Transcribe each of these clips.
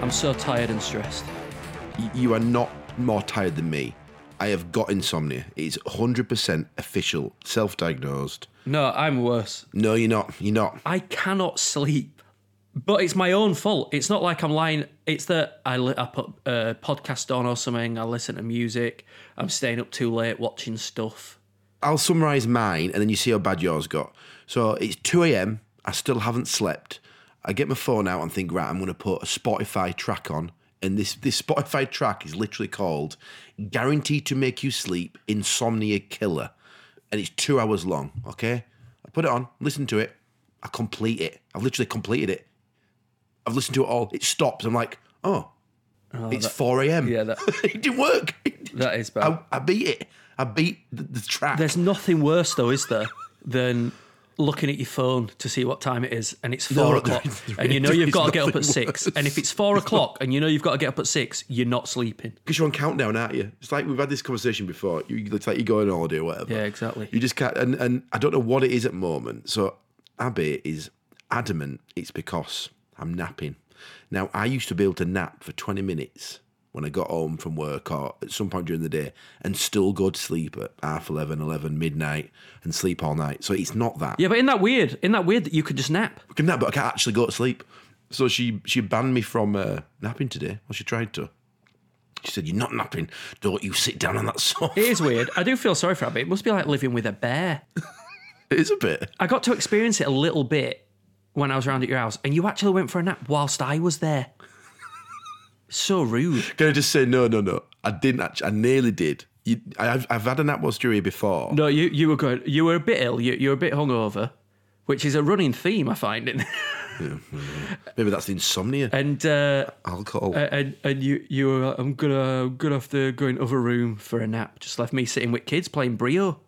I'm so tired and stressed. You are not more tired than me. I have got insomnia. It is 100% official, self-diagnosed. No, I'm worse. No, you're not. You're not. I cannot sleep, but it's my own fault. It's not like I'm lying. It's that I put a podcast on or something. I listen to music. I'm staying up too late watching stuff. I'll summarise mine, and then you see how bad yours got. So it's 2 a.m. I still haven't slept. I get my phone out and think, right, I'm going to put a Spotify track on. And this Spotify track is literally called Guaranteed to Make You Sleep, Insomnia Killer. And it's 2 hours long, okay? I put it on, listen to it. I complete it. I've literally completed it. I've listened to it all. It stops. I'm like, it's 4 a.m. Yeah, that it didn't work. That is bad. I beat it. I beat the track. There's nothing worse, though, is there, than looking at your phone to see what time it is, and it's 4 o'clock, and you know you've got to get up at 6. And if it's 4 o'clock and you know you've got to get up at 6, you're not sleeping. Because you're on countdown, aren't you? It's like we've had this conversation before. It's like you go on holiday or whatever. Yeah, exactly. You just can't, and I don't know what it is at the moment. So Abby is adamant it's because I'm napping. Now, I used to be able to nap for 20 minutes when I got home from work or at some point during the day and still go to sleep at 11:30, midnight, and sleep all night. So it's not that. Yeah, but isn't that weird that you could just nap? I can nap, but I can't actually go to sleep. So she banned me from napping today. Well, she tried to. She said, "You're not napping. Don't you sit down on that sofa." It is weird. I do feel sorry for Abby. It must be like living with a bear. It is a bit. I got to experience it a little bit when I was around at your house, and you actually went for a nap whilst I was there. So rude. Can I just say, no. I didn't actually. I nearly did. I've had a nap whilst you were here before. No, you were good. You were a bit ill. You were a bit hungover, which is a running theme, I find. Maybe that's the insomnia. And alcohol. And you were, I'm gonna have to go into other room for a nap. Just left me sitting with kids playing Brio.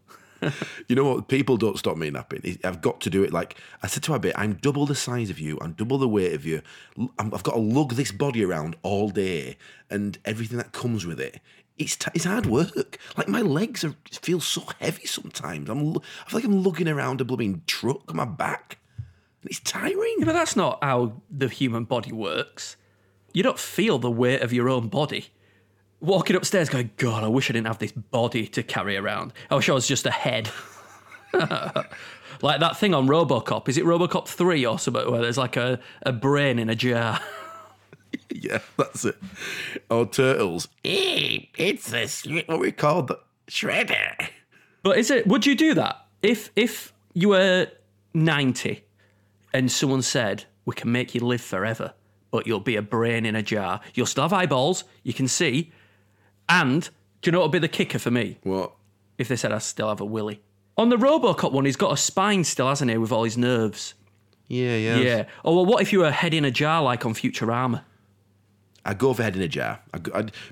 You know what? People don't stop me napping. I've got to do it. Like I said to Abby, I'm double the size of you. I'm double the weight of you. I've got to lug this body around all day and everything that comes with it. It's hard work. Like my legs feel so heavy sometimes. I feel like I'm lugging around a blooming truck on my back. It's tiring. Yeah, but that's not how the human body works. You don't feel the weight of your own body. Walking upstairs going, God, I wish I didn't have this body to carry around. I wish I was just a head. Like that thing on RoboCop. Is it RoboCop 3 or something where there's like a brain in a jar? Yeah, that's it. Or Turtles. It's what we call the shredder. But is it? Would you do that? If you were 90 and someone said, we can make you live forever, but you'll be a brain in a jar. You'll still have eyeballs. You can see. And do you know what would be the kicker for me? What? If they said I still have a willy. On the RoboCop one, he's got a spine still, hasn't he, with all his nerves? Yeah. Yeah. Oh, well, what if you were head in a jar like on Futurama? I go for head in a jar.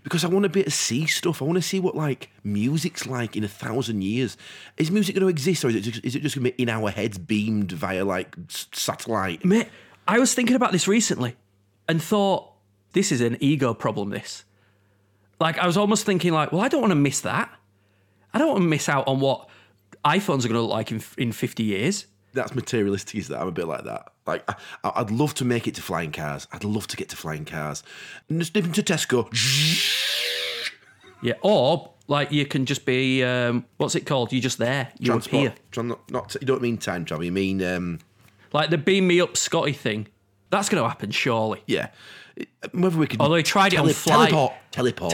Because I want a bit of sea stuff. I want to see what, like, music's like in 1,000 years. Is music going to exist, or is it just going to be in our heads beamed via, like, satellite? Mate, I was thinking about this recently and thought, this is an ego problem, this. Like, I was almost thinking, like, well, I don't want to miss that. I don't want to miss out on what iPhones are going to look like in 50 years. That's materialistic, is that? I'm a bit like that. Like, I'd love to make it to flying cars. I'd love to get to flying cars. And just nip into Tesco. Yeah, or, like, you can just be, what's it called? You're just there. You're up here. You don't mean time travel, you mean... like the Beam Me Up Scotty thing. That's going to happen, surely. Yeah. Whether we could... Although he tried it on Fly. Teleport.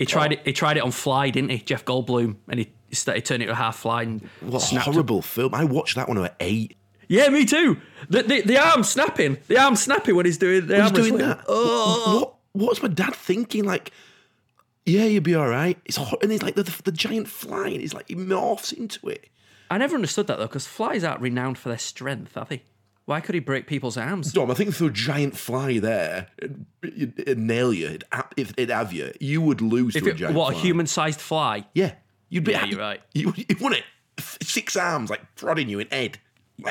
He tried it on Fly, didn't he? Jeff Goldblum. And he turned it to half Fly and what a horrible film. I watched that when I was 8. Yeah, me too. The arm snapping. The arm snapping when he's doing... that. Oh. What's my dad thinking? Like, yeah, you'll be all right. It's hot. And he's like, the giant fly. And he's like, he morphs into it. I never understood that, though, because flies aren't renowned for their strength, are they? Why could he break people's arms? Dom, I think if there was a giant fly there, it'd nail you. It'd have you. You would lose to a giant fly. What, a human-sized fly? Yeah. You'd be. Yeah, you're right. You'd want it. 6 arms, like, prodding you in head.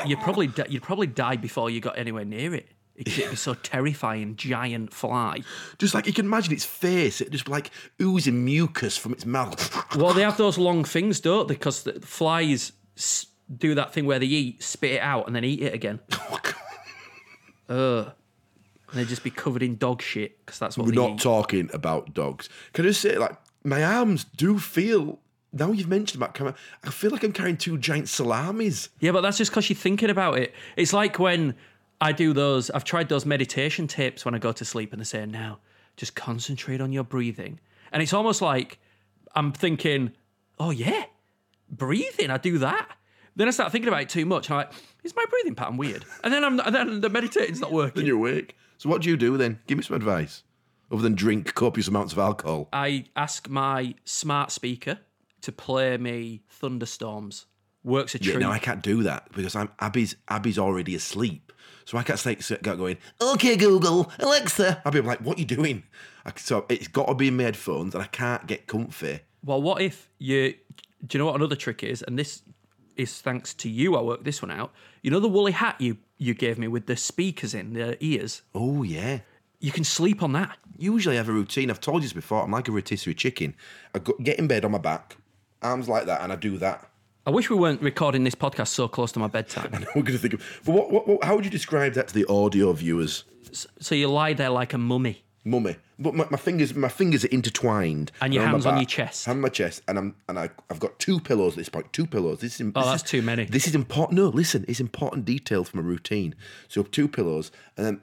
You'd probably die before you got anywhere near it. It'd be so terrifying, giant fly. Just like, you can imagine its face. It'd just be like oozing mucus from its mouth. Well, they have those long things, don't they? Because the flies... do that thing where they eat, spit it out, and then eat it again. And they'd just be covered in dog shit, because that's what we're not talking about dogs. Can I just say, like, my arms do feel, now you've mentioned about camera, I feel like I'm carrying 2 giant salamis. Yeah, but that's just because you're thinking about it. It's like when I do those, I've tried those meditation tapes when I go to sleep, and they say, now, just concentrate on your breathing. And it's almost like I'm thinking, oh, yeah, breathing, I do that. Then I start thinking about it too much. I'm like, is my breathing pattern weird? And then the meditating's not working. Then you're awake. So what do you do then? Give me some advice. Other than drink copious amounts of alcohol. I ask my smart speaker to play me Thunderstorms. Works a treat. Yeah, no, I can't do that because Abby's already asleep. So I can't start going, okay, Google, Alexa. I'll be like, what are you doing? So it's got to be in my headphones and I can't get comfy. Well, what if you... Do you know what another trick is? And this... is thanks to you I worked this one out. You know the woolly hat you gave me with the speakers in the ears? Oh, yeah. You can sleep on that. Usually I have a routine. I've told you this before. I'm like a rotisserie chicken. I get in bed on my back, arms like that, and I do that. I wish we weren't recording this podcast so close to my bedtime. I know, we're going to think of... But how would you describe that to the audio viewers? So you lie there like a mummy. Mummy. But my fingers are intertwined. And your hands on your chest. Hand on my chest. And I've got 2 pillows at this point. 2 pillows. That's too many. This is important. No, listen, it's important detail from a routine. So 2 pillows, and then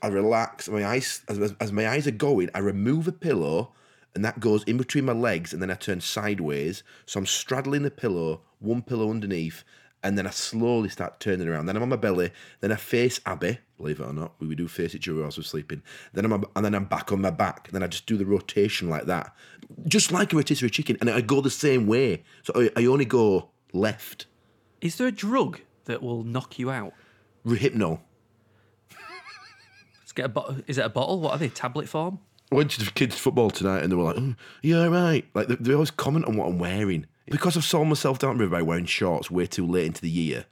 I relax. My eyes, as my eyes are going, I remove a pillow, and that goes in between my legs, and then I turn sideways. So I'm straddling the pillow, one pillow underneath, and then I slowly start turning around. Then I'm on my belly. Then I face Abby. Believe it or not, we do face each other whilst we're sleeping. Then I'm back on my back. Then I just do the rotation like that, just like a rotisserie chicken. And I go the same way. So I only go left. Is there a drug that will knock you out? Rehypnol. Let's get a is it a bottle? What are they? Tablet form? I went to the kids' football tonight, and they were like, oh, "Yeah, right." Like they always comment on what I'm wearing. Because I've sold myself down the river by wearing shorts way too late into the year,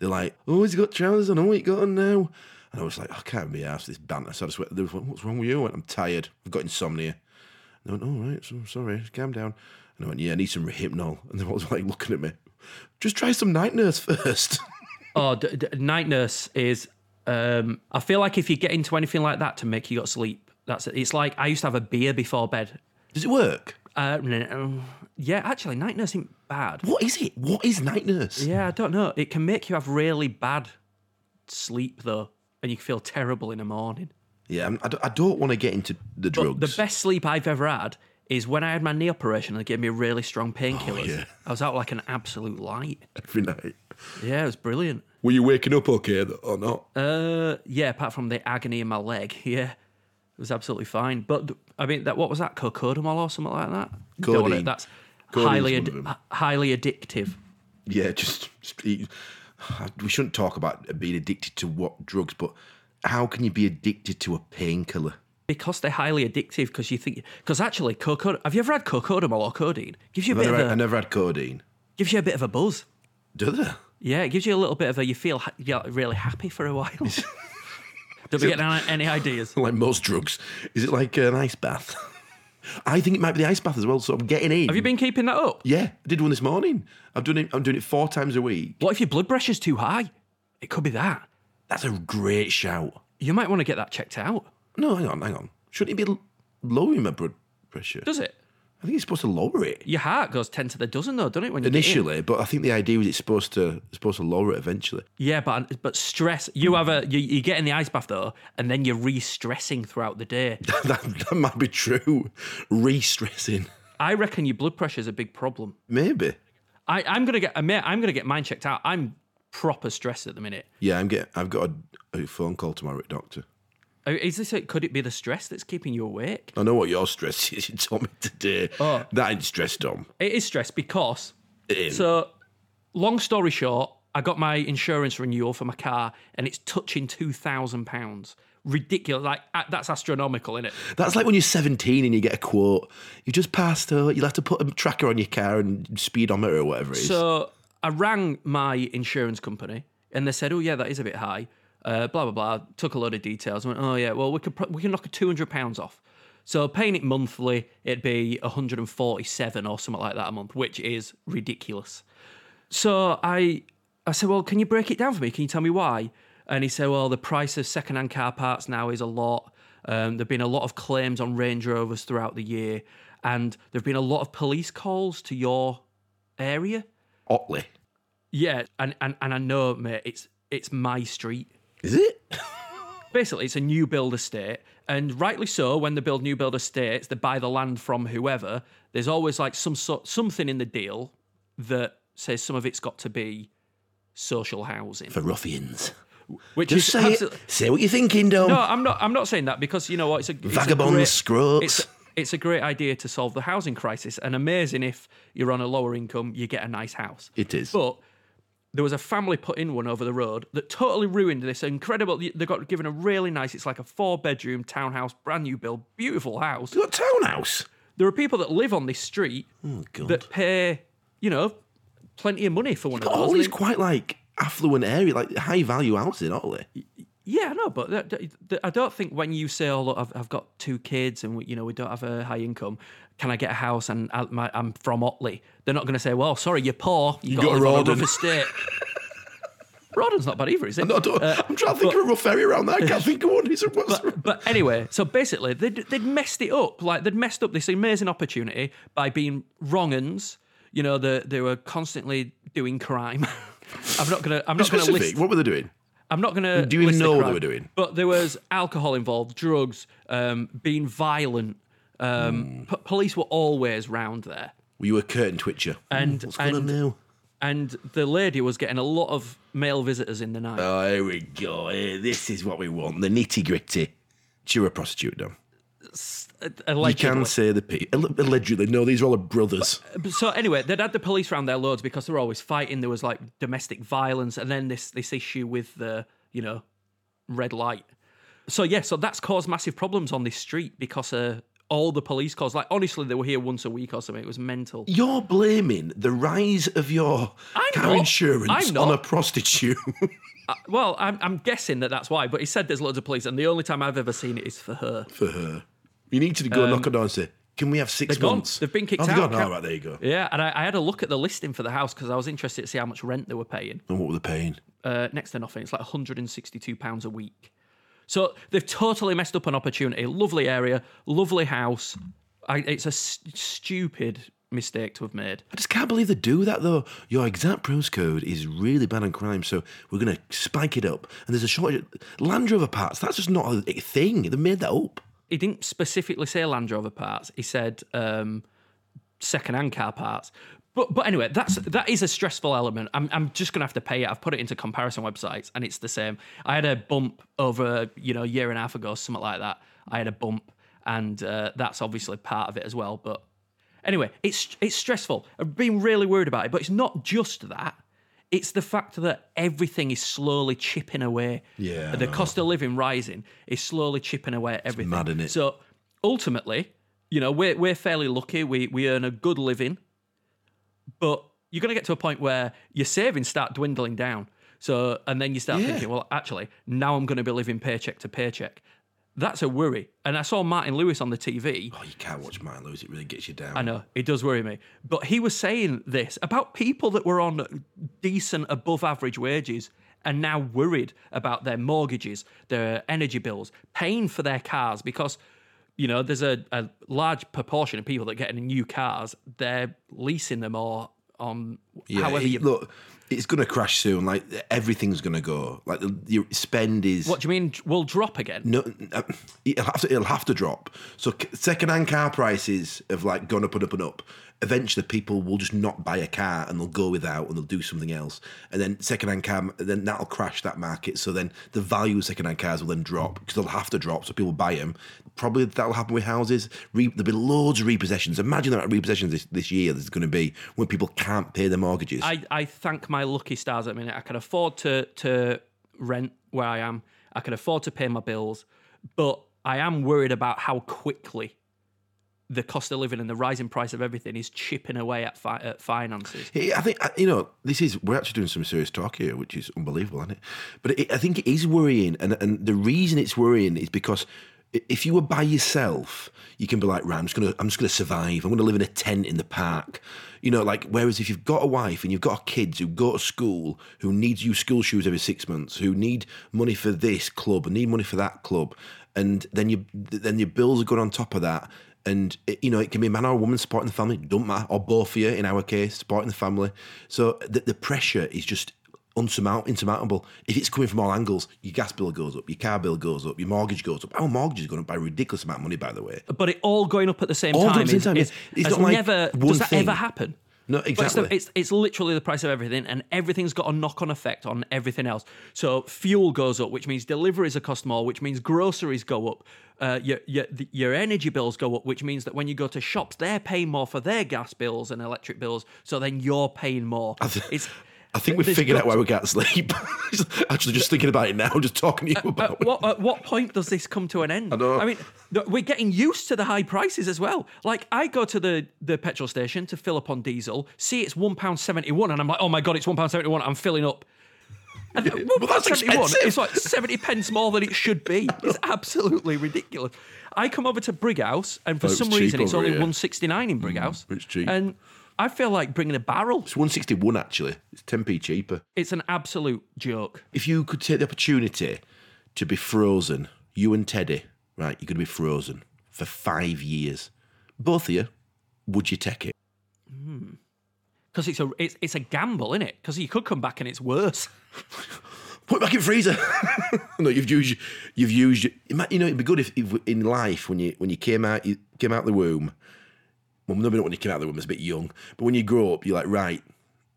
they're like, oh, he's got trousers on, oh, what you got on now? And I was like, I can't be arsed this banter. So I just went, they were like, what's wrong with you? I went, I'm tired, I've got insomnia. And I went, all right, so I'm sorry, calm down. And I went, yeah, I need some Rehypnol. And they were like looking at me, just try some night nurse first. Oh, night nurse is, I feel like if you get into anything like that to make you go to sleep, that's it. It's like, I used to have a beer before bed. Does it work? Yeah, actually, night nurse isn't bad. What is it? What is night nurse? Yeah, I don't know. It can make you have really bad sleep, though, and you feel terrible in the morning. Yeah, I don't want to get into the drugs. But the best sleep I've ever had is when I had my knee operation and they gave me really strong painkillers. Oh, yeah. I was out like an absolute light. Every night. Yeah, it was brilliant. Were you waking up okay or not? Yeah, apart from the agony in my leg, yeah. It was absolutely fine. But, I mean, what was that, cocodamol or something like that? Codeine. That's highly addictive. Yeah, we shouldn't talk about being addicted to what drugs, but how can you be addicted to a painkiller? Because they're highly addictive, because you think... Because actually, have you ever had cocodamol or codeine? Gives you a bit of a... I never had codeine. Gives you a bit of a buzz. Do they? Yeah, it gives you a little bit of a... You feel you're really happy for a while. Don't be getting any ideas. Like most drugs. Is it like an ice bath? I think it might be the ice bath as well, so I'm getting in. Have you been keeping that up? Yeah, I did one this morning. I'm doing it 4 times a week. What if your blood pressure's too high? It could be that. That's a great shout. You might want to get that checked out. No, hang on. Shouldn't it be lowering my blood pressure? Does it? I think it's supposed to lower it. Your heart goes 10 to the dozen, though, doesn't it? When you initially, but I think the idea was it's supposed to lower it eventually. Yeah, but stress. You get in the ice bath though, and then you're re-stressing throughout the day. that might be true. Re-stressing. I reckon your blood pressure is a big problem. Maybe. I'm gonna get mine checked out. I'm proper stressed at the minute. Yeah, I've got a phone call tomorrow at doctor. Is this? Could it be the stress that's keeping you awake? I know what your stress is. You told me today. Oh. That ain't stress, Dom. It is stress because... It is. So, long story short, I got my insurance renewal for my car and it's touching £2,000. Ridiculous. Like, that's astronomical, isn't it? That's like when you're 17 and you get a quote. You just passed her. You'll have to put a tracker on your car and speedometer or whatever it is. So, I rang my insurance company and they said, oh, yeah, that is a bit high. Blah, blah, blah, took a load of details. I went, oh, yeah, well, we can knock a £200 off. So paying it monthly, it'd be £147 or something like that a month, which is ridiculous. So I said, well, can you break it down for me? Can you tell me why? And he said, well, the price of second-hand car parts now is a lot. There have been a lot of claims on Range Rovers throughout the year, and there have been a lot of police calls to your area. Otley. Yeah, and I know, mate, it's my street. Is it? Basically, it's a new build estate. And rightly so, when they build new build estates, they buy the land from whoever. There's always like something in the deal that says some of it's got to be social housing. For ruffians. Which just is say absolutely... it. Say what you're thinking, Dom. No, I'm not saying that because, you know what, Vagabond scroats. It's a great idea to solve the housing crisis. And amazing if you're on a lower income, you get a nice house. It is. But... there was a family put in one over the road that totally ruined this incredible... They got given a really nice... It's like a 4-bedroom townhouse, brand new build, beautiful house. You got a townhouse? There are people that live on this street that pay, you know, plenty of money for one of those. Otley's quite like affluent area, like high-value houses in Otley. Yeah, I know, but I don't think when you say, oh, look, I've got 2 kids and, you know, we don't have a high income... can I get a house and I'm from Otley? They're not going to say, well, sorry, you're poor. You've got to live on a rough estate. Rodden's not bad either, is it? I'm trying to think of a rough area around there. I can't think of one. But anyway, so basically they'd messed it up. Like they'd messed up this amazing opportunity by being wrong uns. You know, they were constantly doing crime. I'm not going to list... What were they doing? I'm not going to... Do you even know what they were doing? But there was alcohol involved, drugs, being violent. Police were always round there. Were you a curtain twitcher? And what's going on now? And the lady was getting a lot of male visitors in the night. Oh, here we go. This is what we want. The nitty gritty. You're a prostitute, Dom. Allegedly. You can say the P. Allegedly. No, these are all her brothers. But, so anyway, they'd had the police round there loads because they were always fighting. There was like domestic violence, and then this issue with the, you know, red light. So yeah, so that's caused massive problems on this street because all the police calls, like, honestly, they were here once a week or something. It was mental. You're blaming the rise of your car insurance on a prostitute. Well, I'm guessing that's why, but he said there's loads of police, and the only time I've ever seen it is for her. For her. You need to go knock on door and say, can we have 6 months? Gone. They've been kicked out. All right, there you go. Yeah, and I had a look at the listing for the house because I was interested to see how much rent they were paying. And what were they paying? Next to nothing. It's like £162 a week. So they've totally messed up an opportunity. Lovely area, lovely house. It's a stupid mistake to have made. I just can't believe they do that, though. Your exact postcode is really bad on crime, so we're going to spike it up. And there's a shortage of Land Rover parts. That's just not a thing. They made that up. He didn't specifically say Land Rover parts. He said second-hand car parts. But anyway, that is a stressful element. I'm just going to have to pay it. I've put it into comparison websites, and it's the same. I had a bump over, you know, a year and a half ago, something like that. I had a bump, and that's obviously part of it as well. But anyway, it's stressful. I've been really worried about it, but it's not just that. It's the fact that everything is slowly chipping away. Yeah, the cost of living rising is slowly chipping away at everything. It's mad, isn't it? So ultimately, you know, we're fairly lucky. We earn a good living. But you're going to get to a point where your savings start dwindling down. So, and then you start thinking, well, actually, now I'm going to be living paycheck to paycheck. That's a worry. And I saw Martin Lewis on the TV. Oh, you can't watch Martin Lewis. It really gets you down. I know. It does worry me. But he was saying this about people that were on decent, above average wages are now worried about their mortgages, their energy bills, paying for their cars, because, you know, there's a large proportion of people that get in new cars, they're leasing them or on however you... Look, it's going to crash soon. Like, everything's going to go. Like, your spend is... What do you mean? Will drop again? No, it'll have to drop. So second-hand car prices have, like, gone up and up and up. Eventually, people will just not buy a car and they'll go without and they'll do something else. And then second-hand car, then that'll crash that market. So then the value of second-hand cars will then drop because they'll have to drop, so people buy them. Probably that'll happen with houses. There'll be loads of repossessions. Imagine the amount of repossessions this year there's going to be when people can't pay their mortgages. I thank my lucky stars at the minute. I can afford to rent where I am. I can afford to pay my bills. But I am worried about how quickly the cost of living and the rising price of everything is chipping away at finances. I think, you know, we're actually doing some serious talk here, which is unbelievable, isn't it? But I think it is worrying. And the reason it's worrying is because if you were by yourself, you can be like, right, I'm just going to survive. I'm going to live in a tent in the park. You know, like, whereas if you've got a wife and you've got kids who go to school, who needs you school shoes every 6 months, who need money for this club and need money for that club, and then your bills are going on top of that. And, you know, it can be a man or a woman supporting the family, don't matter, or both of you, in our case, supporting the family. So the pressure is just insurmountable. If it's coming from all angles, your gas bill goes up, your car bill goes up, your mortgage goes up. Our mortgage is going up by a ridiculous amount of money, by the way. But it all going up at the same time. It's not like never, one does that thing. Ever happen? No, exactly. It's literally the price of everything, and everything's got a knock-on effect on everything else. So fuel goes up, which means deliveries cost more, which means groceries go up. Your energy bills go up, which means that when you go to shops, they're paying more for their gas bills and electric bills, so then you're paying more. I think we've figured out why we can't sleep. Actually, just thinking about it now, just talking to you about it. At what point does this come to an end? I know. I mean, we're getting used to the high prices as well. Like, I go to the petrol station to fill up on diesel, see it's £1.71, and I'm like, oh my God, it's £1.71, I'm filling up. And well, that's expensive. It's like 70 pence more than it should be. It's absolutely ridiculous. I come over to Brighouse, and for some reason, it's only £1.69 in Brighouse. It's cheap. And I feel like bringing a barrel. It's £1.61, actually. It's 10p cheaper. It's an absolute joke. If you could take the opportunity to be frozen, you and Teddy, right, you're going to be frozen for 5 years. Both of you, would you take it? Because it's a gamble, isn't it? Because you could come back and it's worse. Put it back in freezer. No, you've used. You know, it'd be good if in life when you came out the womb. Well, nobody when you came out of the womb is a bit young, but when you grow up, you're like, right,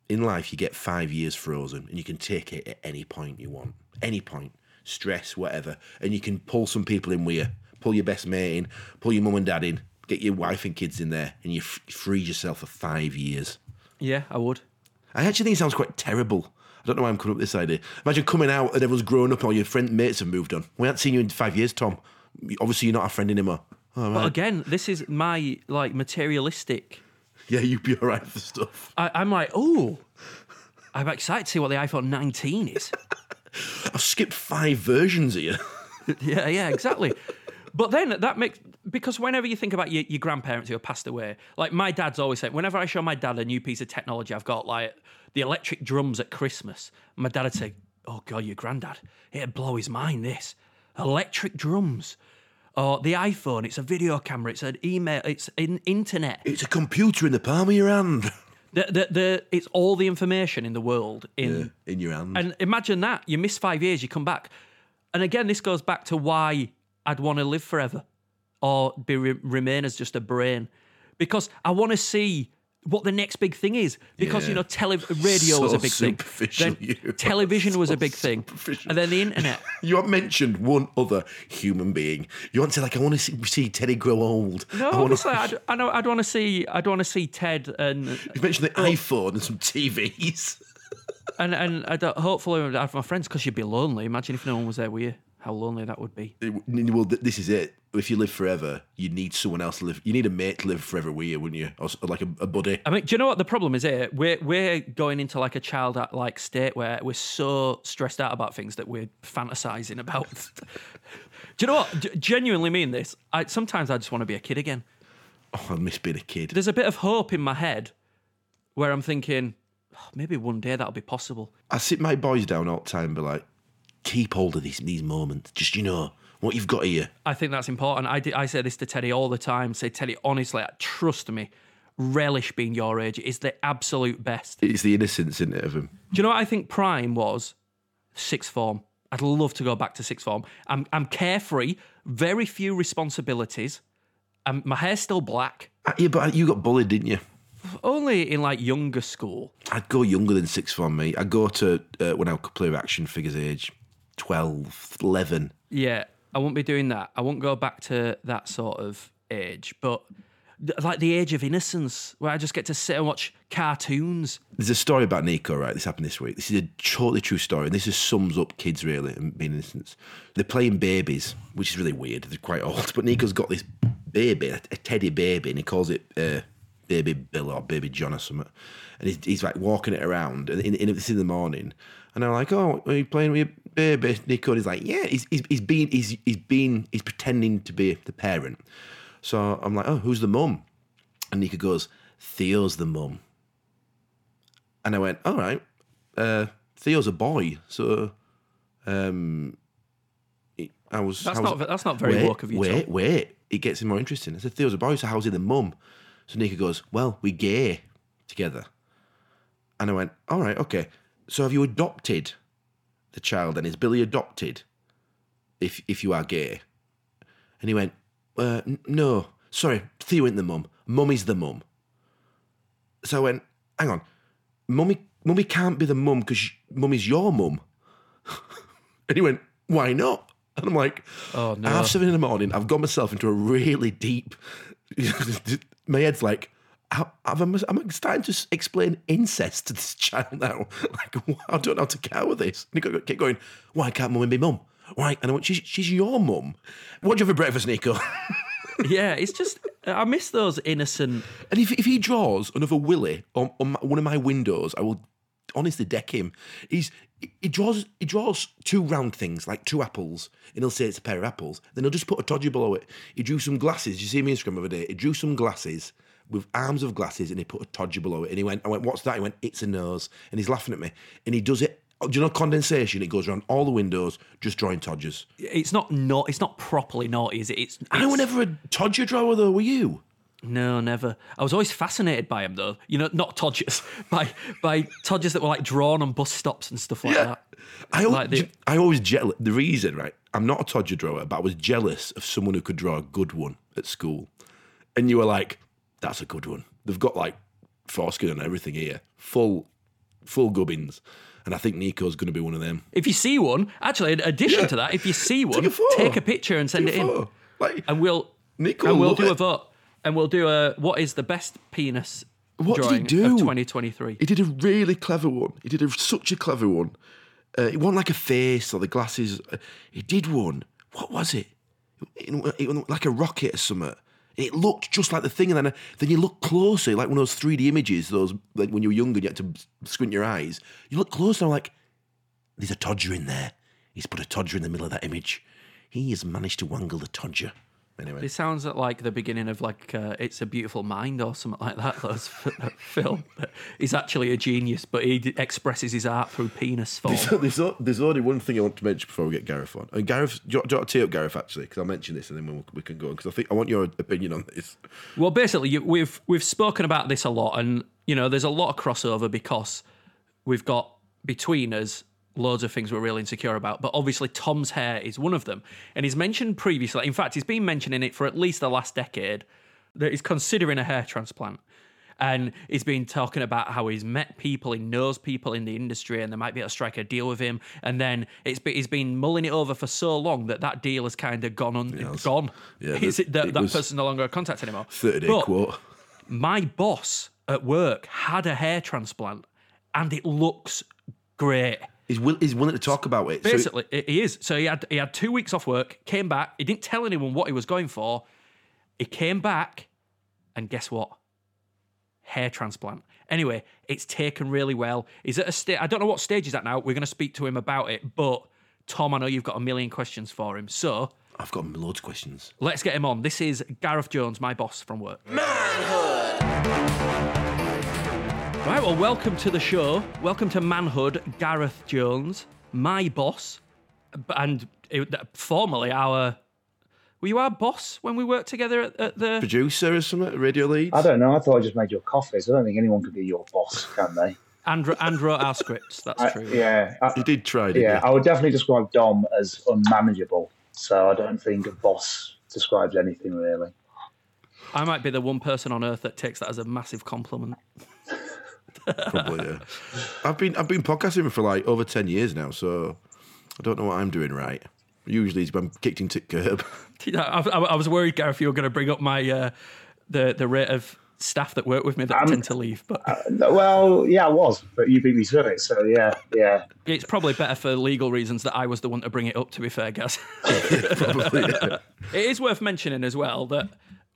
in life you get 5 years frozen and you can take it at any point you want, any point, stress, whatever, and you can pull some people in with you, pull your best mate in, pull your mum and dad in, get your wife and kids in there, and you freeze yourself for 5 years. Yeah, I would. I actually think it sounds quite terrible. I don't know why I'm coming up with this idea. Imagine coming out and everyone's grown up and all your friend mates have moved on. We haven't seen you in 5 years, Tom. Obviously, you're not our friend anymore. Oh, but again, this is my, like, materialistic... Yeah, you'd be all right for stuff. I'm like, oh, I'm excited to see what the iPhone 19 is. I've skipped 5 versions of you. Yeah, exactly. But then that makes... Because whenever you think about your grandparents who have passed away, like, my dad's always saying, whenever I show my dad a new piece of technology I've got, like the electric drums at Christmas, my dad would say, oh, God, your granddad, it'd blow his mind, this. Electric drums. Or the iPhone, it's a video camera, it's an email, it's an internet. It's a computer in the palm of your hand. It's all the information in the world in your hand. And imagine that, you miss 5 years, you come back. And again, this goes back to why I'd want to live forever or remain as just a brain. Because I want to see what the next big thing is. Because, you know, radio was a big thing. Television was a big thing. And then the internet. You haven't mentioned one other human being. You want to say, like, I want to see Teddy grow old. No, honestly, I'd want to see Ted and... You mentioned the iPhone and some TVs. And hopefully I'd have my friends, because you'd be lonely. Imagine if no one was there with you. How lonely that would be. Well, this is it. If you live forever, you need someone else to live. You need a mate to live forever with you, wouldn't you? Or like a buddy. I mean, do you know what the problem is here? We're going into like a child-like state where we're so stressed out about things that we're fantasizing about. Do you know what? Genuinely mean this. Sometimes I just want to be a kid again. Oh, I miss being a kid. There's a bit of hope in my head where I'm thinking, maybe one day that'll be possible. I sit my boys down all the time and be like, keep hold of these moments. Just, you know, what you've got here. I think that's important. I say this to Teddy all the time. Say, Teddy, honestly, trust me, relish being your age. It's the absolute best. It's the innocence, isn't it, of him? Do you know what I think prime was? Sixth form. I'd love to go back to sixth form. I'm carefree, very few responsibilities. My hair's still black. Yeah, but you got bullied, didn't you? Only in like younger school. I'd go younger than sixth form, mate. I'd go to when I could play action figures age, 12, 11. Yeah, I won't be doing that. I won't go back to that sort of age. But like the age of innocence, where I just get to sit and watch cartoons. There's a story about Nico, right? This happened this week. This is a totally true story. And this just sums up kids, really, and being innocent. They're playing babies, which is really weird. They're quite old. But Nico's got this baby, a teddy baby, and he calls it... Baby Bill or Baby John or something. And he's like walking it around and it's in the morning. And I'm like, oh, are you playing with your baby, Nico? And he's like, yeah, he's pretending to be the parent. So I'm like, oh, who's the mum? And Nico goes, Theo's the mum. And I went, all right, Theo's a boy. So that's not very woke of you. Wait. It gets more interesting. I said, Theo's a boy, so how's he the mum? So Nico goes, well, we're gay together. And I went, all right, okay. So have you adopted the child then? Is Billy adopted if you are gay? And he went, no, sorry, Theo ain't the mum. Mummy's the mum. So I went, hang on, mummy can't be the mum because mummy's your mum. And he went, why not? And I'm like, oh, no. 7:30 in the morning, I've got myself into a really deep... My head's like, I'm starting to explain incest to this child now. Like, I don't know how to care with this. And he kept going, why can't mum be mum? Why? And I went, she's your mum. What do you have for breakfast, Nico? Yeah, it's just, I miss those innocent... And if he draws another Willy on one of my windows, I will honestly deck him. He draws two round things, like two apples, and he'll say it's a pair of apples. Then he'll just put a toddy below it. He drew some glasses. You see me on Instagram the other day. He drew some glasses with arms of glasses, and he put a toddy below it. And I went, what's that? He went, it's a nose. And he's laughing at me. And he does it. Do you know condensation? It goes around all the windows, just drawing todgers. It's not properly naughty, is it? I was never a todger drawer, though, were you? No, never. I was always fascinated by them, though. You know, not Todgers, by Todgers that were like drawn on bus stops and stuff like that. I always jealous. The reason, right? I'm not a Todger drawer, but I was jealous of someone who could draw a good one at school. And you were like, "That's a good one. They've got like foreskin and everything here, full gubbins." And I think Nico's going to be one of them. If you see one, actually, in addition to that, if you see one, take a picture and send it in, like, and we'll do a vote. And we'll do what is the best penis drawing of 2023. He did a really clever one. He did such a clever one. It wasn't like a face or the glasses. He did one. What was it? It looked like a rocket or something. It looked just like the thing. And then you look closer, like one of those 3D images, those like when you were younger and you had to squint your eyes. You look closer and I'm like, there's a todger in there. He's put a todger in the middle of that image. He has managed to wangle the todger. Anyway. It sounds like the beginning of like It's a Beautiful Mind or something like that. That film. He's actually a genius, but he expresses his art through penis form. There's only one thing I want to mention before we get Gareth on. And Gareth, do you want to tee up Gareth actually? Because I'll mention this and then we can go on. Because I think I want your opinion on this. Well, basically, we've spoken about this a lot, and you know, there's a lot of crossover because we've got between us loads of things we're really insecure about, but obviously Tom's hair is one of them. And he's mentioned previously, in fact, he's been mentioning it for at least the last decade, that he's considering a hair transplant. And he's been talking about how he's met people, he knows people in the industry, and they might be able to strike a deal with him. And then he's been mulling it over for so long that deal has kind of gone on. Yes. Gone. Yeah, that person no longer contacts anymore. 30-day quote. My boss at work had a hair transplant, and it looks great. He's willing to talk about it. Basically, he is. So he had 2 weeks off work, came back. He didn't tell anyone what he was going for. He came back, and guess what? Hair transplant. Anyway, it's taken really well. He's at a stage. I don't know what stage he's at now. We're going to speak to him about it. But, Tom, I know you've got a million questions for him. So... I've got loads of questions. Let's get him on. This is Gareth Jones, my boss from work. Manhood! Right, well, welcome to the show. Welcome to Manhood, Gareth Jones, my boss, and formerly our... Were you our boss when we worked together at the... Producer or something, at Radio Leeds? I don't know, I thought I just made your coffees. I don't think anyone could be your boss, can they? And wrote our scripts, that's true. Yeah. You did try, didn't you? Yeah, I would definitely describe Dom as unmanageable, so I don't think a boss describes anything, really. I might be the one person on earth that takes that as a massive compliment. Probably, yeah. I've been podcasting for like over 10 years now, so I don't know what I'm doing right. Usually I'm kicked into curb. I was worried, Gareth, you were going to bring up my the rate of staff that work with me that tend to leave. But well, yeah, I was, but you beat me to it, so yeah. It's probably better for legal reasons that I was the one to bring it up, to be fair, Gaz. Probably, yeah. It is worth mentioning as well that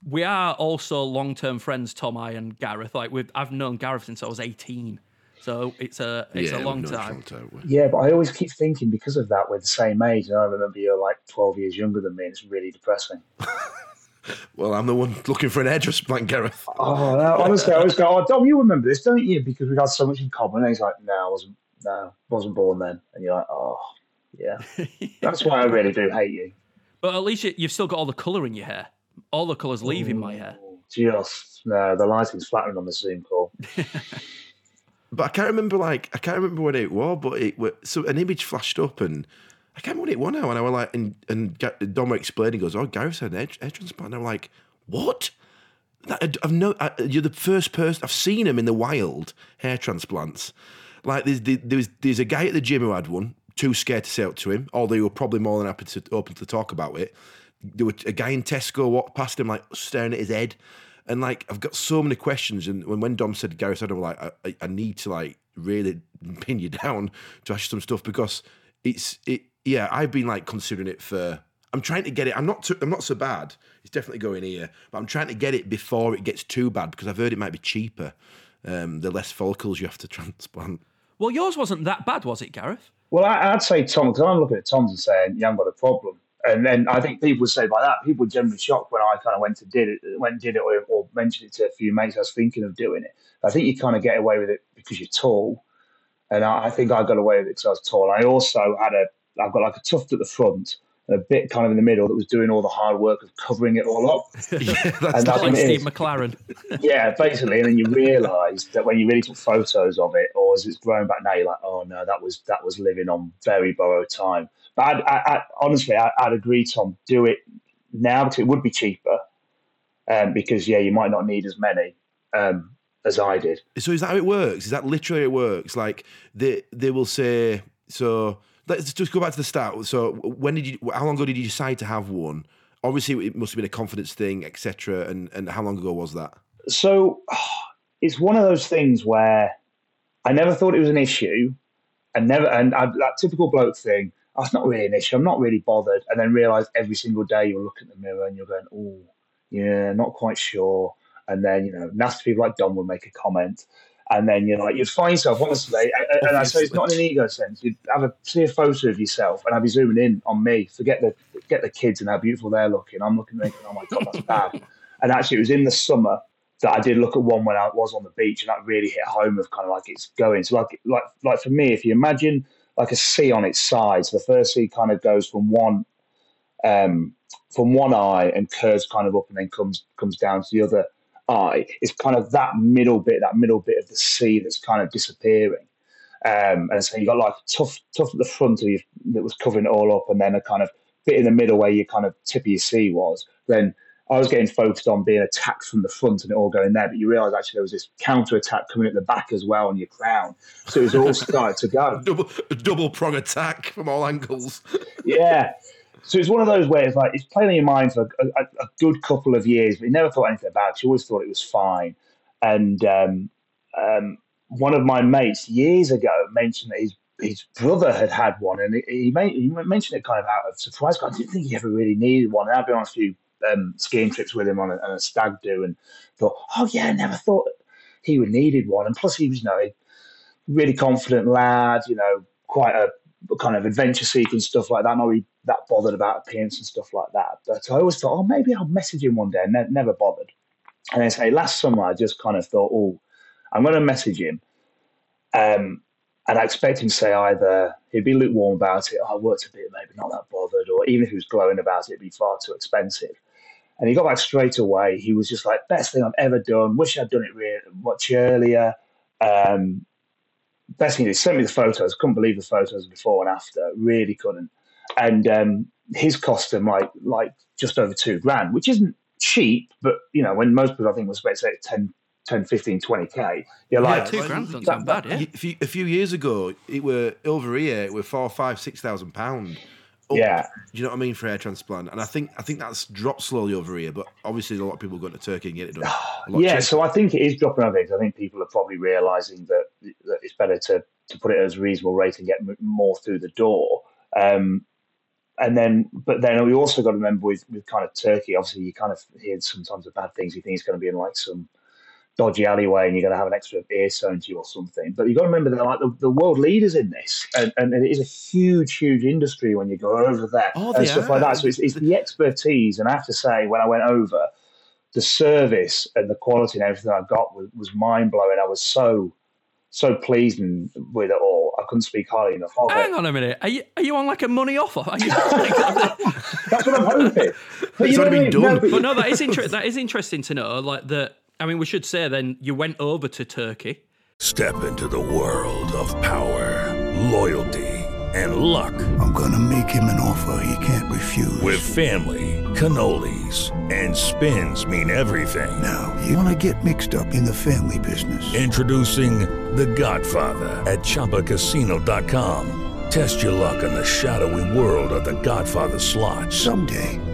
we are also long-term friends, Tom, I, and Gareth. Like I've known Gareth since I was 18, so it's a long time. Yeah, but I always keep thinking because of that we're the same age, and I remember you're like 12 years younger than me, and it's really depressing. Well, I'm the one looking for an hairdresser, blank Gareth. Oh, no, honestly, I always go, oh, Dom, you remember this, don't you? Because we had so much in common. And he's like, no, I wasn't born then. And you're like, oh, yeah. That's why I really do hate you. But at least you've still got all the colour in your hair. All the colour's leaving my hair. Just, no, the lighting's flattering on the Zoom call. But I can't remember what it was, but so an image flashed up and... I can't remember what it was now, and I was like, and Dom were explaining, he goes, oh, Gareth's had an hair transplant, and I'm like, what? You're the first person, I've seen him in the wild, hair transplants. Like, there's a guy at the gym who had one, too scared to say out to him, although he was probably more than happy to open to talk about it. There was a guy in Tesco walked past him, like, staring at his head, and, like, I've got so many questions, and when Dom said Gareth's had, I was like, I need to, like, really pin you down to ask you some stuff, because it's yeah, I've been like considering it for. I'm trying to get it. I'm not so bad. It's definitely going here, but I'm trying to get it before it gets too bad because I've heard it might be cheaper. The less follicles you have to transplant. Well, yours wasn't that bad, was it, Gareth? Well, I'd say Tom. Because I'm looking at Tom's and saying you haven't got a problem. And then I think people would say by that people were generally shocked when I kind of went and did it, or mentioned it to a few mates. I was thinking of doing it. I think you kind of get away with it because you're tall, and I think I got away with it because I was tall. I also had I've got like a tuft at the front and a bit kind of in the middle that was doing all the hard work of covering it all up. Yeah, that's like Steve McLaren. Yeah, basically. And then you realise that when you really took photos of it, or as it's growing back now, you're like, oh no, that was living on very borrowed time. But I'd honestly agree, Tom, do it now because it would be cheaper because, yeah, you might not need as many. As I did. So is that how it works? Is that literally how it works? Like they will say, so let's just go back to the start. So how long ago did you decide to have one? Obviously it must have been a confidence thing, etc. And how long ago was that? So it's one of those things where I never thought it was an issue and that typical bloke thing, that's not really an issue. I'm not really bothered. And then realized every single day you'll look at the mirror and you're going, oh yeah, not quite sure. And then, you know, nasty people like Dom will make a comment. And then, you know, like, you'd find yourself, honestly, and I say it's not in an ego sense. You'd see a photo of yourself, and I'd be zooming in on me. Forget the kids and how beautiful they're looking. I'm looking at them, oh my God, that's bad. And actually, it was in the summer that I did look at one when I was on the beach, and that really hit home of kind of like it's going. So, like for me, if you imagine like a sea on its side, so the first sea kind of goes from one eye and curves kind of up and then comes down to the other. It's kind of that middle bit of the sea that's kind of disappearing. And so you've got like tough at the front of you that was covering it all up, and then a kind of bit in the middle where your kind of tip of your sea was. Then I was getting focused on being attacked from the front and it all going there, but you realise actually there was this counter-attack coming at the back as well on your crown. So it was all started to go. Double-prong attack from all angles. Yeah. So it's one of those where it's like it's playing in your mind for a good couple of years, but you never thought anything about it. You always thought it was fine. And one of my mates years ago mentioned that his brother had one, and he mentioned it kind of out of surprise. I didn't think he ever really needed one. And I've been on a few skiing trips with him on a stag do, and thought, oh yeah, I never thought he would needed one. And plus, he was, you know, a really confident lad, you know, quite a kind of adventure seeking stuff like that, not really that bothered about appearance and stuff like that. But I always thought, oh, maybe I'll message him one day, and never bothered. And then say last summer I just kind of thought, oh, I'm going to message him. And I expect him to say either he'd be lukewarm about it, I worked a bit, maybe not that bothered, or even if he was glowing about it, it'd be far too expensive. And he got back straight away. He was just like, best thing I've ever done. Wish I'd done it much earlier. Best thing, he sent me the photos. Couldn't believe the photos before and after. Really couldn't. And his cost him like just over $2,000, which isn't cheap, but you know, when most people I think were supposed to say 10, 15, 20K, you're like, $2,000 doesn't sound bad, yeah. A few years ago, it were over here, it were £4,000, £5,000, £6,000. Yeah, do you know what I mean, for hair transplant? And I think that's dropped slowly over here, but obviously a lot of people go to Turkey and get it done. Yeah, so I think it is dropping over here. I think people are probably realising that it's better to put it as a reasonable rate and get more through the door. But then we also got to remember with kind of Turkey, obviously you kind of hear sometimes the bad things. You think it's going to be in like some dodgy alleyway and you're going to have an extra ear sewn to you or something. But you've got to remember they're like the world leaders in this. And it is a huge, huge industry when you go over there and stuff like that. So it's the expertise. And I have to say, when I went over, the service and the quality and everything I got was mind-blowing. I was so pleased with it all. I couldn't speak highly enough of it. Hang on a minute. Are you on like a money offer? That's what I'm hoping. But it's already been done. No, that is interesting to know. Like that. I mean, we should say then you went over to Turkey. Step into the world of power, loyalty, and luck. I'm gonna make him an offer he can't refuse. With family, cannolis, and spins mean everything. Now, you wanna get mixed up in the family business. Introducing The Godfather at ChumbaCasino.com. Test your luck in the shadowy world of The Godfather slot. Someday,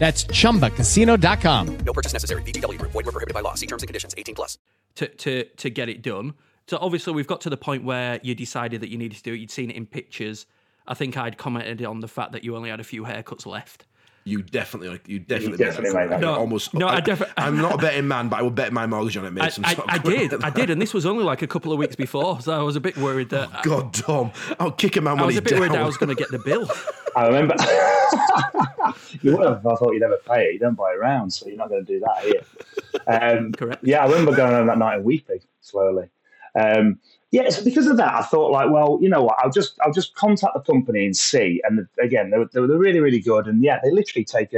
That's chumbacasino.com. No purchase necessary. VGW Group. Void where prohibited by law. See terms and conditions 18+. To get it done. So obviously we've got to the point where you decided that you needed to do it. You'd seen it in pictures. I think I'd commented on the fact that you only had a few haircuts left. You definitely made that. I'm not a betting man, but I will bet my mortgage on it made some sort of I did, and this was only like a couple of weeks before, so I was a bit worried that... Oh, God, Dom, I'll kick a man when he's down. I was a bit worried I was going to get the bill. I remember... You would have. I thought you'd never pay it. You don't buy around, so you're not going to do that here. Correct. Yeah, I remember going home that night and weeping slowly. So because of that, I thought, like, well, you know what? I'll just contact the company and see. And again, they were really, really good. And yeah, they literally say,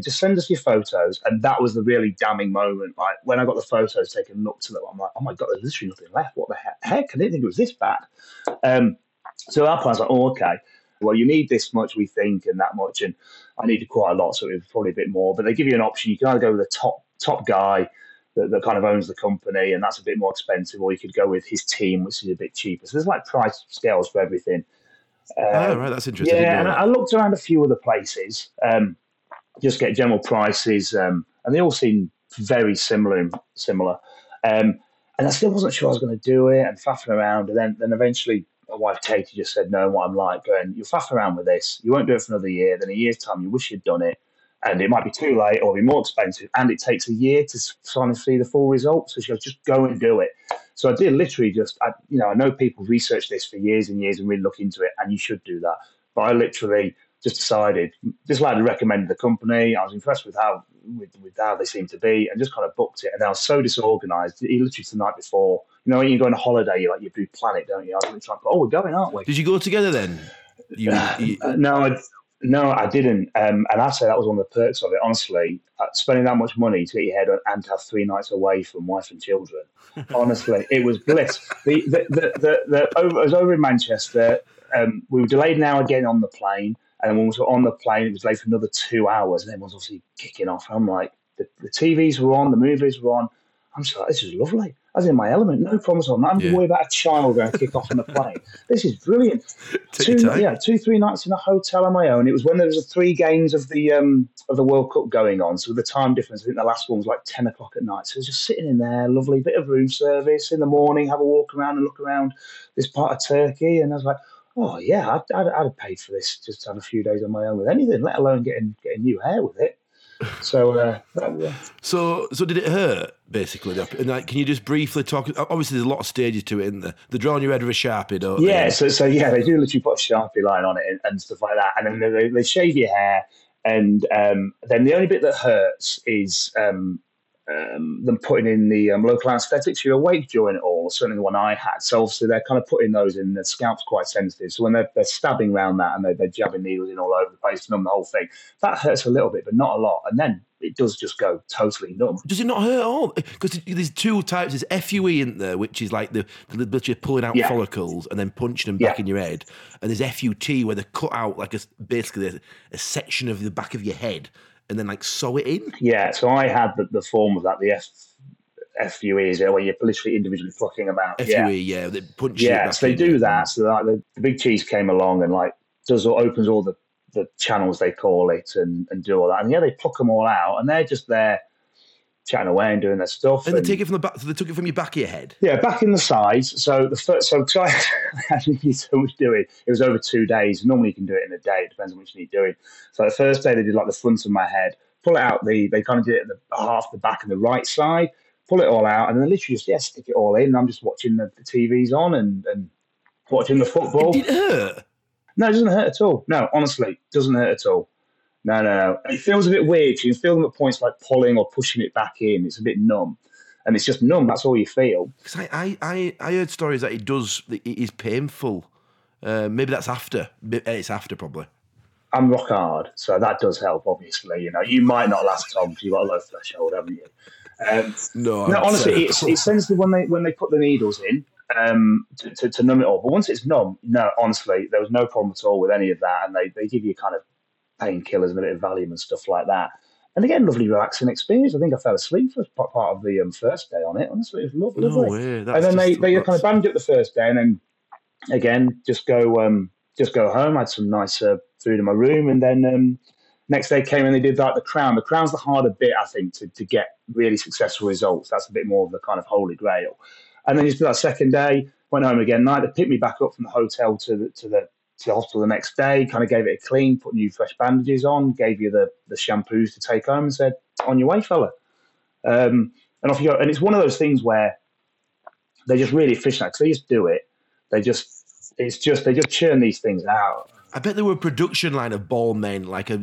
just send us your photos. And that was the really damning moment. Like when I got the photos taken and looked at them, I'm like, oh my God, there's literally nothing left. What the heck? I didn't think it was this bad. So our plan's like, oh, okay. Well, you need this much, we think, and that much. And I needed quite a lot, so it was probably a bit more. But they give you an option. You can either go with the top guy that kind of owns the company, and that's a bit more expensive, or you could go with his team, which is a bit cheaper. So there's like price scales for everything. Right, that's interesting. Yeah, and I looked around a few other places, just get general prices, and they all seem very similar. And I still wasn't sure I was going to do it and faffing around, and then eventually my wife Tate just said, no, what I'm like, going, you'll faff around with this, you won't do it for another year, then a year's time you wish you'd done it. And it might be too late or be more expensive. And it takes a year to finally see the full results. So she goes, just go and do it. So I did literally I know people research this for years and years and really look into it. And you should do that. But I literally just decided, this lad recommended the company. I was impressed with how they seemed to be and just kind of booked it. And I was so disorganized. He literally the night before, you know, when you go on a holiday, you do plan it, don't you? I was like, oh, we're going, aren't we? Did you go together then? No, I didn't. And I'd say that was one of the perks of it, honestly. Spending that much money to get your head on and to have 3 nights away from wife and children. Honestly, it was bliss. I was over in Manchester. We were delayed an hour again on the plane. And when we were on the plane, it was delayed for another 2 hours. And everyone's obviously kicking off. And I'm like, the TVs were on, the movies were on. I'm just like, this is lovely. I was in my element, no problems on that. I'm not having to worry about a child going to kick off on the plane. This is brilliant. Two, three nights in a hotel on my own. It was when there was 3 games of the World Cup going on. So the time difference, I think the last one was like 10 o'clock at night. So I was just sitting in there, lovely bit of room service in the morning, have a walk around and look around this part of Turkey. And I was like, oh yeah, I'd have paid for this just to have a few days on my own with anything, let alone getting new hair with it. So, so did it hurt basically? And like, can you just briefly talk? Obviously, there's a lot of stages to it, isn't there? They draw on your head with a sharpie, don't they? Yeah, so yeah, they do literally put a sharpie line on it and stuff like that, and then they shave your hair, and then the only bit that hurts is them putting in the local anesthetics for your wake during it all. Certainly the one I had. So obviously they're kind of putting those in. The scalp's quite sensitive, so when they're stabbing around that and they're jabbing needles in all over the place to numb the whole thing, that hurts a little bit, but not a lot. And then it does just go totally numb. Does it not hurt at all? Because there's 2 types. There's FUE, isn't there, which is like the bit of pulling out follicles and then punching them back in your head. And there's FUT, where they cut out like basically a section of the back of your head and then like sew it in. Yeah, so I had the form of that, the FUE, is where you're literally individually plucking them out. FUE, yeah, they punch you back. So they do that. So like the big cheese came along and like opens all the channels, they call it, and do all that. And yeah, they pluck them all out, and they're just there chatting away and doing their stuff. And they take it from the back. So they took it from your back of your head. Yeah, back in the sides. So the first, it was over 2 days. Normally you can do it in a day. It depends on which one you're doing. So the first day they did like the front of my head, pull it out. They kind of did it at the half the back and the right side, pull it all out, and then literally just stick it all in. And I'm just watching the TVs on and watching the football. It didn't hurt. No, it doesn't hurt at all. No, honestly, it doesn't hurt at all. No. It feels a bit weird. You can feel them at points like pulling or pushing it back in. It's a bit numb. And it's just numb. That's all you feel. Because I heard stories that it is painful. Maybe that's after. It's after, probably. I'm rock hard, so that does help, obviously. You know, you might not last, Tom, because you've got a low threshold, haven't you? Honestly, it's sensitive when they put the needles in to numb it all. But once it's numb, no, honestly, there was no problem at all with any of that. And they give you kind of painkillers and a bit of Valium and stuff like that. And again, lovely relaxing experience. I think I fell asleep for part of the first day on it. Honestly, it was lovely. No way. And then they kind of bandaged up the first day, and then again just go home. I had some nice food in my room, and then next day came and they did like the crown. The crown's the harder bit, I think, to get really successful results. That's a bit more of the kind of holy grail. And then just that second day, went home again. Night, they picked me back up from the hotel to the hospital the next day, kind of gave it a clean, put new fresh bandages on, gave you the shampoos to take home and said, on your way, fella. And off you go. And it's one of those things where they're just really efficient because they just do it. They just churn these things out. I bet there were a production line of ball men, like a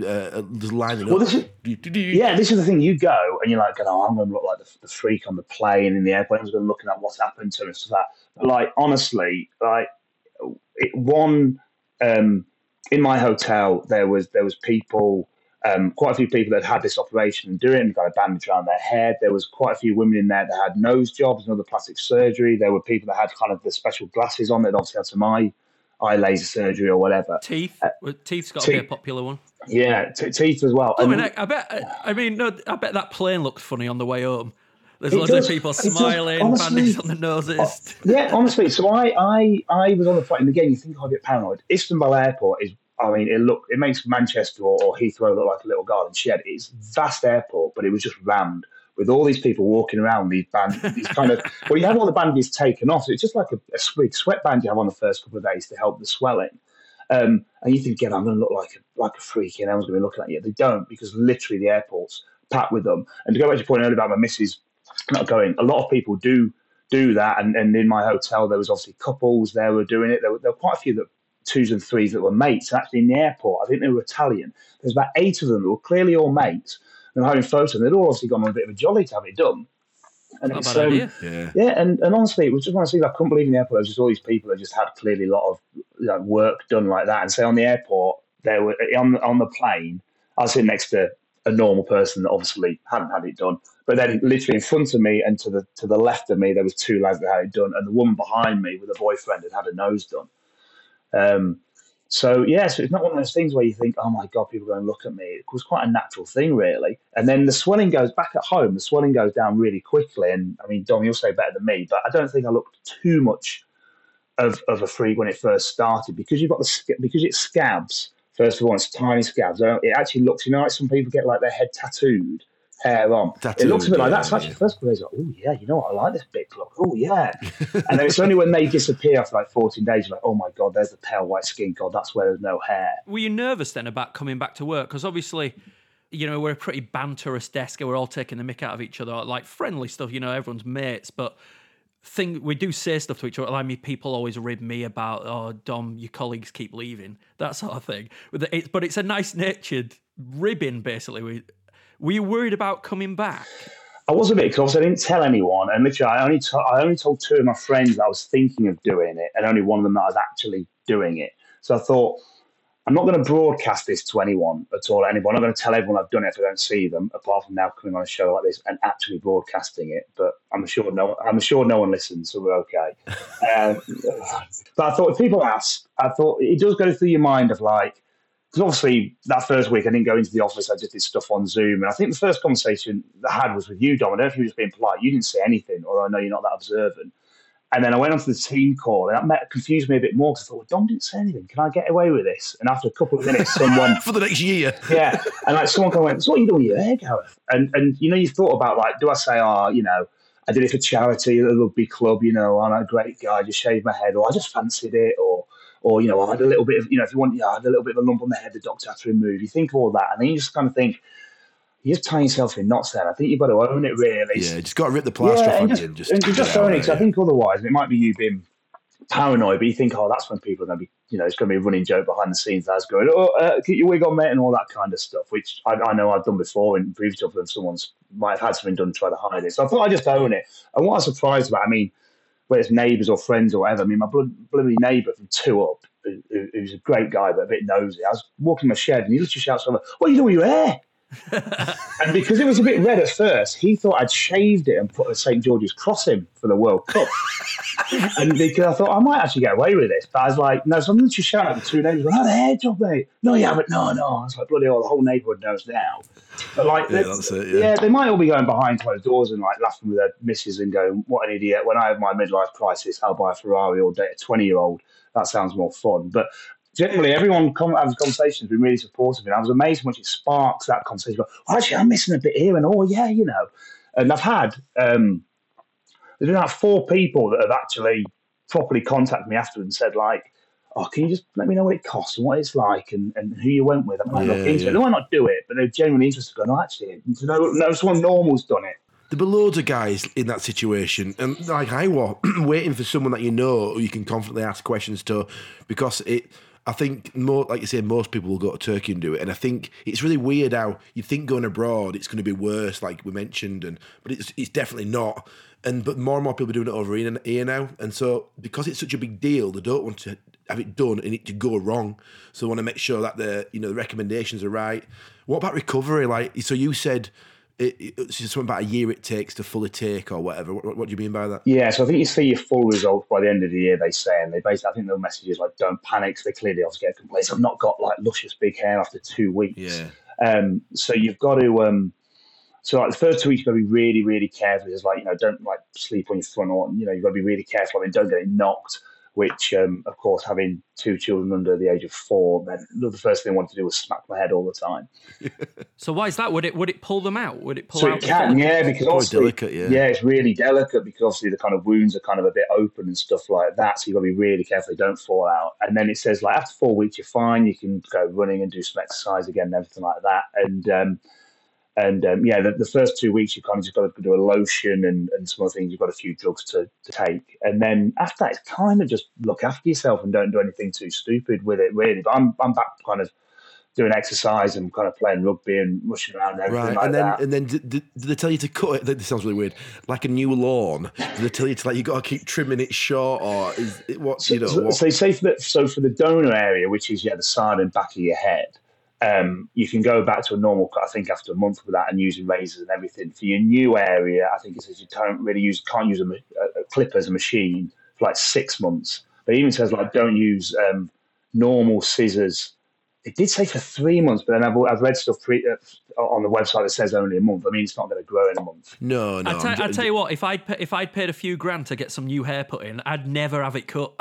line of... Well, this is the thing. You go and you're like, oh, I'm going to look like the freak on the plane in the airplane. I was going to look at what's happened to him and stuff like that. But like, honestly, like in my hotel, there was people, quite a few people that had this operation and do it and got a bandage around their head. There was quite a few women in there that had nose jobs and other plastic surgery. There were people that had kind of the special glasses on that obviously had some eye laser surgery or whatever. Teeth's got to be a popular one. Yeah, teeth as well. I bet that plane looked funny on the way home. There's loads of people smiling, bandages on the noses. Yeah, honestly. So I was on the flight, and again, you think I'd get paranoid. Istanbul Airport is, I mean, it makes Manchester or Heathrow look like a little garden shed. It's a vast airport, but it was just rammed with all these people walking around, these kind of... Well, you have all the bandages taken off, so it's just like a big sweat band you have on the first couple of days to help the swelling. And you think, again, I'm going to look like a freak, and everyone's going to be looking at you. They don't, because literally the airport's packed with them. And to go back to your point earlier about my missus not going, a lot of people do that, and in my hotel there was obviously couples there were doing it. There were quite a few that 2s and 3s that were mates. And actually in the airport, I think they were Italian. There's about 8 of them that were clearly all mates, and having photos, and they'd all obviously gone on a bit of a jolly to have it done. And it's so and honestly, it was just one of those things I couldn't believe in the airport. There's just all these people that just had clearly a lot of work done like that. And say on the airport, there were on the plane, I was sitting next to a normal person that obviously hadn't had it done. But then literally in front of me and to the left of me, there was 2 lads that had it done, and the woman behind me with a boyfriend had a nose done. So, yeah, so it's not one of those things where you think, oh, my God, people are going to look at me. It was quite a natural thing, really. And then the swelling goes back at home. The swelling goes down really quickly. And, I mean, Dom, you'll say better than me, but I don't think I looked too much of a freak when it first started because you've got the because it scabs. First of all, it's tiny scabs. It actually looks, you know, like some people get, like, their head tattooed. Hair on. Tattooed, it looks a bit like that. So actually, first of all, like, oh yeah, you know what? I like this big look. Oh yeah. And then it's only when they disappear after like 14 days, you're like, oh my God, there's the pale white skin. God, that's where there's no hair. Were you nervous then about coming back to work? Because obviously, you know, we're a pretty banterous desk and we're all taking the mick out of each other, like friendly stuff. You know, everyone's mates, but we do say stuff to each other. Like me, people always rib me about, oh Dom, your colleagues keep leaving, that sort of thing. But it's a nice-natured ribbing, basically. Were you worried about coming back? I was a bit, because I didn't tell anyone. And literally, I only told two of my friends that I was thinking of doing it, and only one of them that I was actually doing it. So I thought, I'm not going to broadcast this to anyone at all. I'm not going to tell everyone I've done it if I don't see them, apart from now coming on a show like this and actually broadcasting it. But I'm sure no one listens, so we're okay. But I thought, if people ask, I thought it does go through your mind of like, because obviously that first week I didn't go into the office, I just did stuff on Zoom. And I think the first conversation I had was with you, Dom. I don't know if you were just being polite. You didn't say anything, although I know you're not that observant. And then I went onto the team call, and that confused me a bit more because I thought, well, Dom didn't say anything. Can I get away with this? And after a couple of minutes, someone... For the next year. Yeah. And like someone kind of went, so what are you doing with your hair, Gareth? And you know, you thought about like, do I say, oh, you know, I did it for charity, the rugby club, you know, I'm a great guy, I just shaved my head, or I just fancied it, or, you know, I had a little bit of, you know, if you want, yeah, I had a little bit of a lump on the head the doctor had to remove. You think of all that, and then you just kind of think, you just tie yourself in knots there. I think you've got to own it, really. Yeah, you just got to rip the plaster off on you. And just own it, because I think otherwise, it might be you being paranoid, but you think, oh, that's when people are going to be, you know, it's going to be a running joke behind the scenes that's going, oh, keep your wig on, mate, and all that kind of stuff, which I know I've done before in previous stuff, and someone's might have had something done to try to hide it. So I thought I'd just own it. And what I was surprised about, I mean, whether it's neighbours or friends or whatever. I mean, my bloody neighbour from 2 Up, who's a great guy but a bit nosy, I was walking in my shed and he literally shouts over, what are you doing with your hair? And because it was a bit red at first, he thought I'd shaved it and put a St. George's cross in for the World Cup. And because I thought, I might actually get away with this. But I was like, no, so I'm literally shouting at the two neighbours, I had a hair job, mate. No, you haven't. No. I was like, bloody hell, the whole neighbourhood knows now. But like, yeah, that's it, yeah, they might all be going behind closed doors and like laughing with their missus and going, what an idiot. When I have my midlife crisis, I'll buy a Ferrari or date a 20-year-old. That sounds more fun. But generally, everyone having conversations has been really supportive. And I was amazed how much it sparks that conversation. Well, actually, I'm missing a bit here, and oh, yeah, you know. And I've had, there's been like 4 people that have actually properly contacted me afterwards and said, like, oh, can you just let me know what it costs and what it's like and who you went with? I might look into it. They might not do it, but they're genuinely interested. Going, oh, actually, no, someone normal's done it. There were loads of guys in that situation, and like I was, waiting for someone that you know who you can confidently ask questions to, because it... I think, more, like you say, most people will go to Turkey and do it. And I think it's really weird how you think going abroad, it's going to be worse, like we mentioned, but it's definitely not. But more and more people are doing it over here now. And so because it's such a big deal, they don't want to have it done and it to go wrong. So they want to make sure that the recommendations are right. What about recovery? Like, so you said... It's something about a year it takes to fully take or whatever. What do you mean by that? Yeah, so I think you see your full results by the end of the year, they say, and they basically, I think their message is like, don't panic, so they clearly obviously get complaints. I've not got like luscious big hair after 2 weeks. Yeah. So you've got to, so like the first 2 weeks, you've got to be really, really careful. It's like, you know, don't like sleep on your front or, you know, you've got to be really careful. I mean, don't get it knocked, which, of course, having 2 children under the age of 4, the first thing I wanted to do was smack my head all the time. So why is that? Would it pull them out? Would it pull out? So it can, yeah, because obviously, delicate, yeah, it's really delicate because obviously the kind of wounds are kind of a bit open and stuff like that, so you've got to be really careful they don't fall out. And then it says, like, after 4 weeks, you're fine, you can go running and do some exercise again and everything like that. And yeah, the first 2 weeks you kind of just got to do a lotion and some other things. You've got a few drugs to take, and then after that, it's kind of just look after yourself and don't do anything too stupid with it, really. But I'm back kind of doing exercise and kind of playing rugby and rushing around and everything like that. And then do they tell you to cut it? This sounds really weird. Like a new lawn, do they tell you to like you got to keep trimming it short, or is it what you know? So they say for the donor area, which is the side and back of your head. You can go back to a normal cut, I think, after a month with that and using razors and everything. For your new area, I think it says you can't use a clipper as a machine for like 6 months. But it even says like don't use normal scissors. It did say for 3 months, but then I've read stuff on the website that says only a month. I mean, it's not going to grow in a month. No. I tell you what, if I'd paid a few grand to get some new hair put in, I'd never have it cut.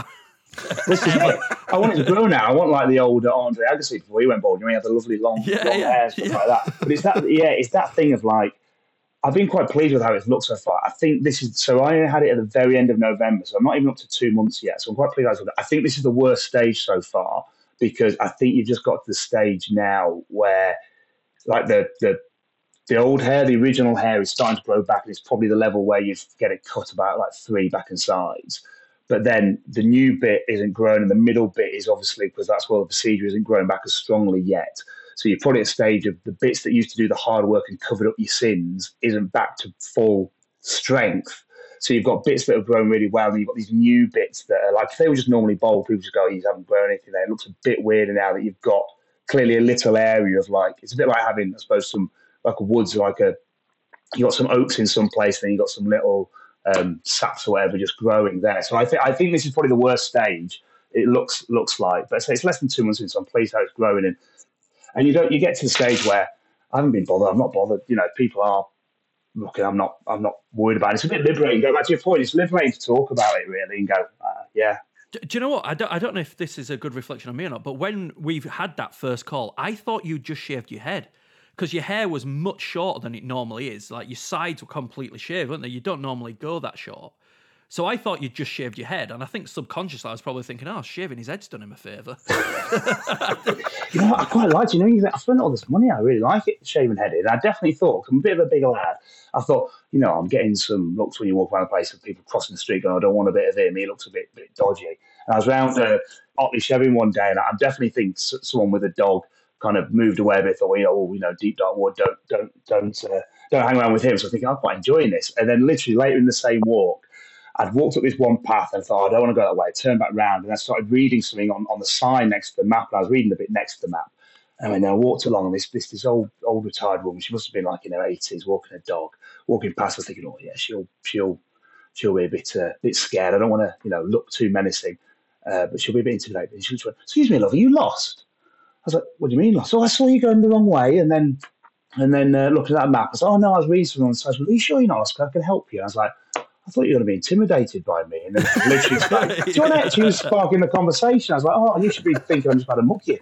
This is it. I want it to grow now. I want like the old Andre Agassi before he went bald. You know, he had the lovely long hair, stuff like that. But it's that thing of like, I've been quite pleased with how it's looked so far. I think this is, so I had it at the very end of November, so I'm not even up to 2 months yet. So I'm quite pleased with that. I think this is the worst stage so far, because I think you've just got to the stage now where like the old hair, the original hair is starting to grow back, and it's probably the level where you get it cut about like three back and sides. But then the new bit isn't grown, and the middle bit is obviously, because that's where the procedure isn't growing back as strongly yet. So you're probably at a stage of the bits that used to do the hard work and covered up your sins isn't back to full strength. So you've got bits that have grown really well, and you've got these new bits that are like, if they were just normally bald, people just go, oh, you haven't grown anything there. It looks a bit weirder now that you've got clearly a little area of like, it's a bit like having, I suppose, some like a woods, like a, you got some oaks in some place, then you got some little saps or whatever just growing there. So I think this is probably the worst stage it looks like. But it's less than 2 months since, I'm pleased how it's growing in. And you get to the stage where I haven't been bothered. I'm not bothered. You know, people are looking. I'm not worried about it. It's a bit liberating. Go back to your point. It's liberating to talk about it really and go, yeah. Do you know what? I don't know if this is a good reflection on me or not, but when we've had that first call, I thought you just shaved your head, because your hair was much shorter than it normally is. Like your sides were completely shaved, weren't they? You don't normally go that short. So I thought you'd just shaved your head, and I think subconsciously I was probably thinking, oh, shaving his head's done him a favour. You know what? I quite liked it. You know, I spent all this money. I really like it, shaving head. And I definitely thought, I'm a bit of a big lad. I thought, you know, I'm getting some looks when you walk around the place of people crossing the street going, I don't want a bit of him. He looks a bit dodgy. And I was round Otley shaving one day, and I definitely think someone with a dog kind of moved away a bit, thought, deep dark wood, don't hang around with him. So I think I'm quite enjoying this. And then literally later in the same walk, I'd walked up this one path and thought, I don't want to go that way. I turned back round and I started reading something on the sign next to the map. And I was reading the bit next to the map. And then I walked along, and this old retired woman, she must have been like in her 80s, walking her dog, walking past. I was thinking, oh yeah, she'll be a bit scared. I don't want to, look too menacing, but she'll be a bit intimidated. And she just went, excuse me, love, are you lost? I was like, what do you mean lost? Oh, I saw you going the wrong way. And then looking at that map, I was like, oh no, I was reading something on the side. I was like, are you sure you're not lost? I can help you. I was like, I thought you were going to be intimidated by me. And then literally, do you want to actually sparking the conversation? I was like, oh, you should be thinking I'm just about to muck you.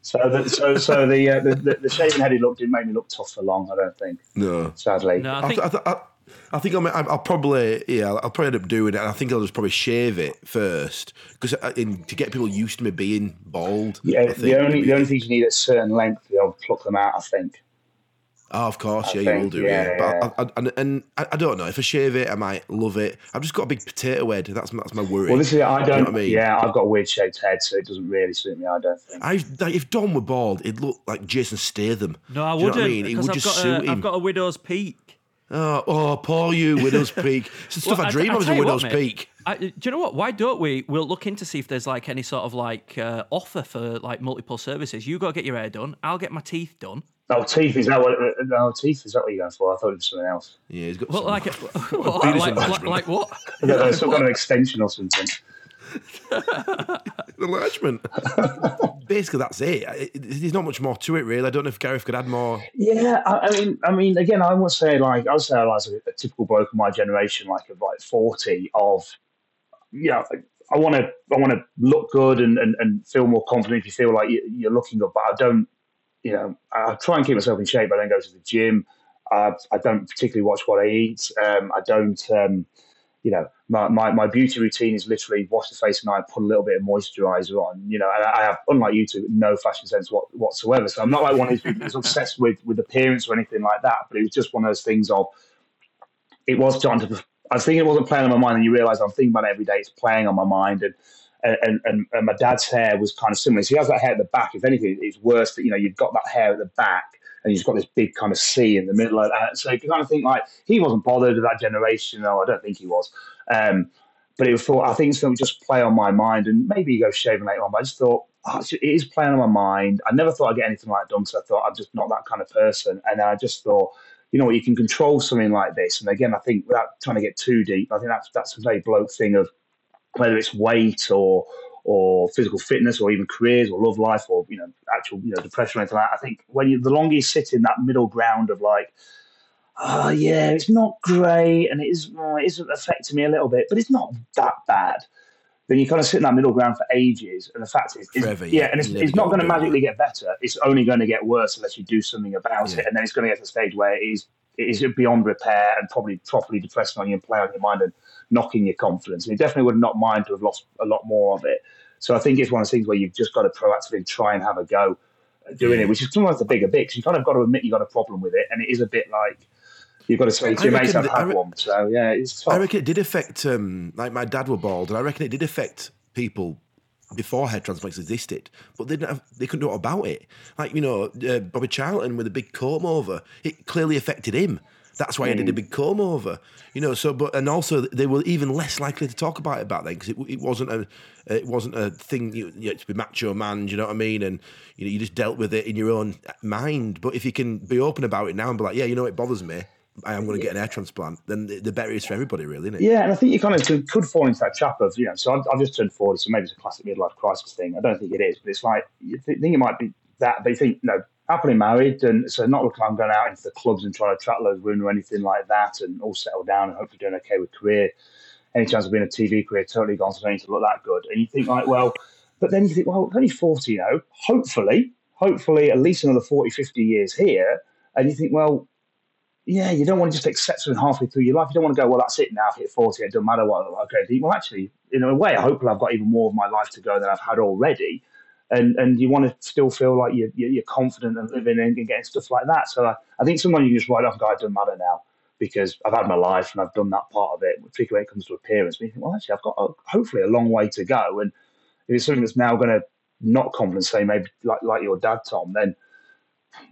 So the shaving head look didn't make me look tough for long, I don't think. No. Sadly. No, I think I'll probably end up doing it. And I think I'll just probably shave it first, because to get people used to me being bald. Yeah, the only things you need at a certain length, I'll pluck them out, I think. Oh, of course, you will do. Yeah. But I don't know. If I shave it, I might love it. I've just got a big potato head. That's my worry. Well, this is it. I don't. You know what I mean? Yeah, I've got a weird shaped head, so it doesn't really suit me. I don't think. If Dom were bald, it'd look like Jason Statham. No, I wouldn't. You know what I mean? It would suit him. I've got a widow's peak. Oh, poor you, widow's peak. It's the stuff I dream of as a widow's peak. Do you know what? Why don't we? We'll look into see if there's like any sort of like offer for like multiple services. You go get your hair done. I'll get my teeth done. Oh, teeth, is that what you're going for? I thought it was something else. Yeah, he's got something. Like what? They've still got an extension or something. Enlargement. Basically, that's it. There's not much more to it, really. I don't know if Gareth could add more. Yeah, I mean, again, I would say, like, I was a typical bloke of my generation, like, of, like, 40 of, I want to look good and feel more confident if you feel like you're looking good, but I don't. You know, I try and keep myself in shape. I don't go to the gym. I don't particularly watch what I eat. I don't, my beauty routine is literally wash the face and I put a little bit of moisturiser on. You know, and I have, unlike you two, no fashion sense whatsoever. So I'm not like one of these people that's obsessed with appearance or anything like that. But it was just one of those things of, it was starting to, I was thinking it wasn't playing on my mind, and you realise I'm thinking about it every day. It's playing on my mind. And my dad's hair was kind of similar. So he has that hair at the back. If anything, it's worse that, you've got that hair at the back and you've got this big kind of C in the middle of that. So you can kind of think like, he wasn't bothered with that generation. No, I don't think he was. But it was thought, I think it's going to just play on my mind, and maybe you go shaving later on. But I just thought, it is playing on my mind. I never thought I'd get anything like that done, because I thought I'm just not that kind of person. And then I just thought, you know what, you can control something like this. And again, I think without trying to get too deep, I think that's a very bloke thing of, whether it's weight or or physical fitness or even careers or love life or, you know, actual, you know, depression or anything like that. I think when you, the longer you sit in that middle ground of like, oh, yeah, it's not great and it is affecting me a little bit, but it's not that bad. Then you kind of sit in that middle ground for ages. And the fact is, it's not going to magically get better. It's only going to get worse unless you do something about it. And then it's going to get to a stage where it is beyond repair and probably properly depressing on you and playing on your mind and knocking your confidence. And you definitely would not mind to have lost a lot more of it. So I think it's one of those things where you've just got to proactively try and have a go at doing it, which is sometimes the bigger bit, because you kind of got to admit you've got a problem with it. And it is a bit like, you've got to say to your mates, I've had one. So, yeah, it's tough. I reckon it did affect, like my dad were bald, and I reckon it did affect people before hair transplants existed, but they couldn't do it about it. Like, you know, Bobby Charlton with a big comb over, it clearly affected him. That's why he did a big comb over, you know. So, but and also they were even less likely to talk about it back then because it wasn't a thing. You had to be macho man, do you know what I mean? And you know, you just dealt with it in your own mind. But if you can be open about it now and be like, yeah, you know, it bothers me. I am going to get an hair transplant, then the better it is for everybody, really, isn't it? Yeah, and I think you kind of could fall into that trap of, you know, so I've just turned 40, so maybe it's a classic midlife crisis thing. I don't think it is, but it's like, you think it might be that, but you think, no, happily married, and so not looking like I'm going out into the clubs and trying to attract loads of women or anything like that, and all settled down and hopefully doing okay with career. Any chance of being a TV career, totally gone, so I don't need to look that good. And you think, like, well, but then you think, well, only 40, you know, hopefully at least another 40, 50 years here. And you think, well, yeah, you don't want to just accept something halfway through your life. You don't want to go, well, that's it now. I've hit 40. It doesn't matter what I look like. Well, actually, in a way, hopefully I've got even more of my life to go than I've had already. And you want to still feel like you're confident and living and getting stuff like that. So I think sometimes you just write off and go, it doesn't matter now because I've had my life and I've done that part of it, particularly when it comes to appearance. But you think, well, actually, I've got hopefully a long way to go. And if it's something that's now going to not confidence, say maybe like your dad, Tom, then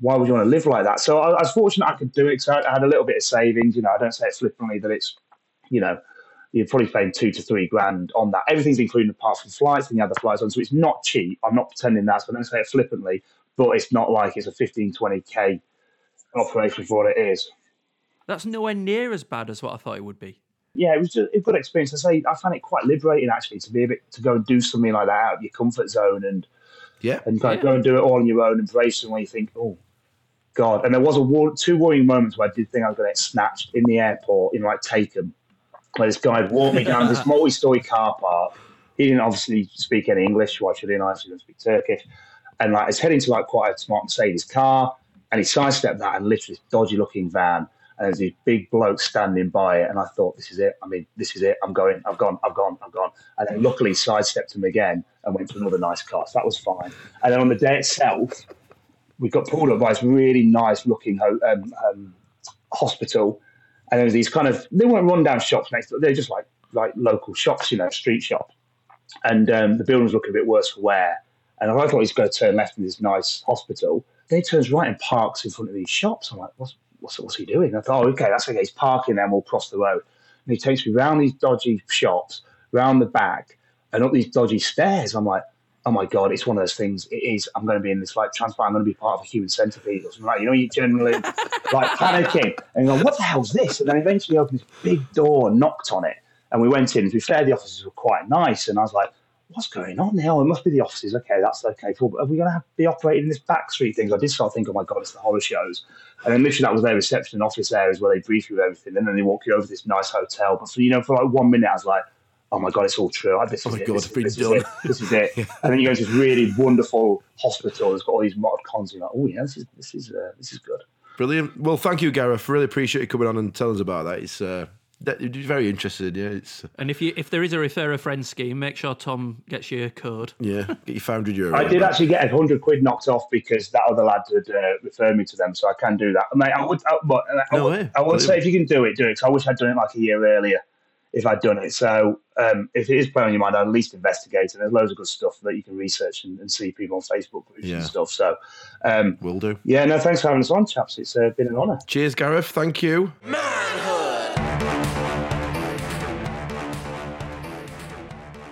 why would you want to live like that? So I was fortunate I could do it because I had a little bit of savings. You know, I don't say it flippantly that it's, you know, you're probably paying $2,000 to $3,000 on that. Everything's included apart from flights and the other flights on. So it's not cheap. I'm not pretending that, so I don't say it flippantly, but it's not like it's a 15, 20K operation for what it is. That's nowhere near as bad as what I thought it would be. Yeah, it was just a good experience. I found it quite liberating actually to go and do something like that out of your comfort zone and go and do it all on your own, embrace them when you think, oh, God. And there was two worrying moments where I did think I was going to get snatched in the airport, in like Taken, where this guy walked me down this multi-story car park. He didn't obviously speak any English, why should he? I actually didn't speak Turkish. And like, he's heading to like quite a smart Mercedes car, and he sidestepped that and literally this dodgy-looking van, and there's this big bloke standing by it, and I thought, this is it. I mean, this is it. I'm going. I've gone. And then luckily sidestepped him again and went to another nice car. So that was fine. And then on the day itself, we got pulled up by this really nice-looking hospital. And there was these kind of – they weren't run-down shops next to – they were just like local shops, you know, street shops. And the building was looking a bit worse for wear. And I thought he was going to turn left in this nice hospital. Then he turns right and parks in front of these shops. I'm like, what's he doing? I thought, oh, okay, that's okay. He's parking there and we'll cross the road. And he takes me round these dodgy shops, round the back, and up these dodgy stairs. I'm like, oh, my God, it's one of those things. It is. I'm going to be in this, like, transplant. I'm going to be part of a human centipede or something like that. You know, you're generally, like, panicking. And you're like, what the hell's this? And then eventually opened this big door and knocked on it. And we went in. To be fair, the offices were quite nice. And I was like, what's going on now? It must be the offices. Okay, that's okay. Cool. But are we going to have to be operating in this back street things? I did start thinking, oh, my God, it's the horror shows. And then literally that was their reception and office areas where they brief you with everything. And then they walk you over to this nice hotel. But, for, you know, for like 1 minute, I was like, oh, my God, it's all true. This is it. And then you go to this really wonderful hospital that's got all these modern cons. You're like, oh, yeah, this is good. Brilliant. Well, thank you, Gareth. Really appreciate you coming on and telling us about that. It's... very interested, yeah. And if there is a refer a friend scheme, make sure Tom gets your code. Yeah, get your €500. I did actually get £100 knocked off because that other lad had referred me to them, so I can do that. Mate, I would say if you can do it. So I wish I'd done it like a year earlier if I'd done it. So if it is playing on your mind, I'd at least investigate it. There's loads of good stuff that you can research and see people on Facebook groups and stuff. So will do. Yeah, no, thanks for having us on, chaps. It's been an honour. Cheers, Gareth. Thank you.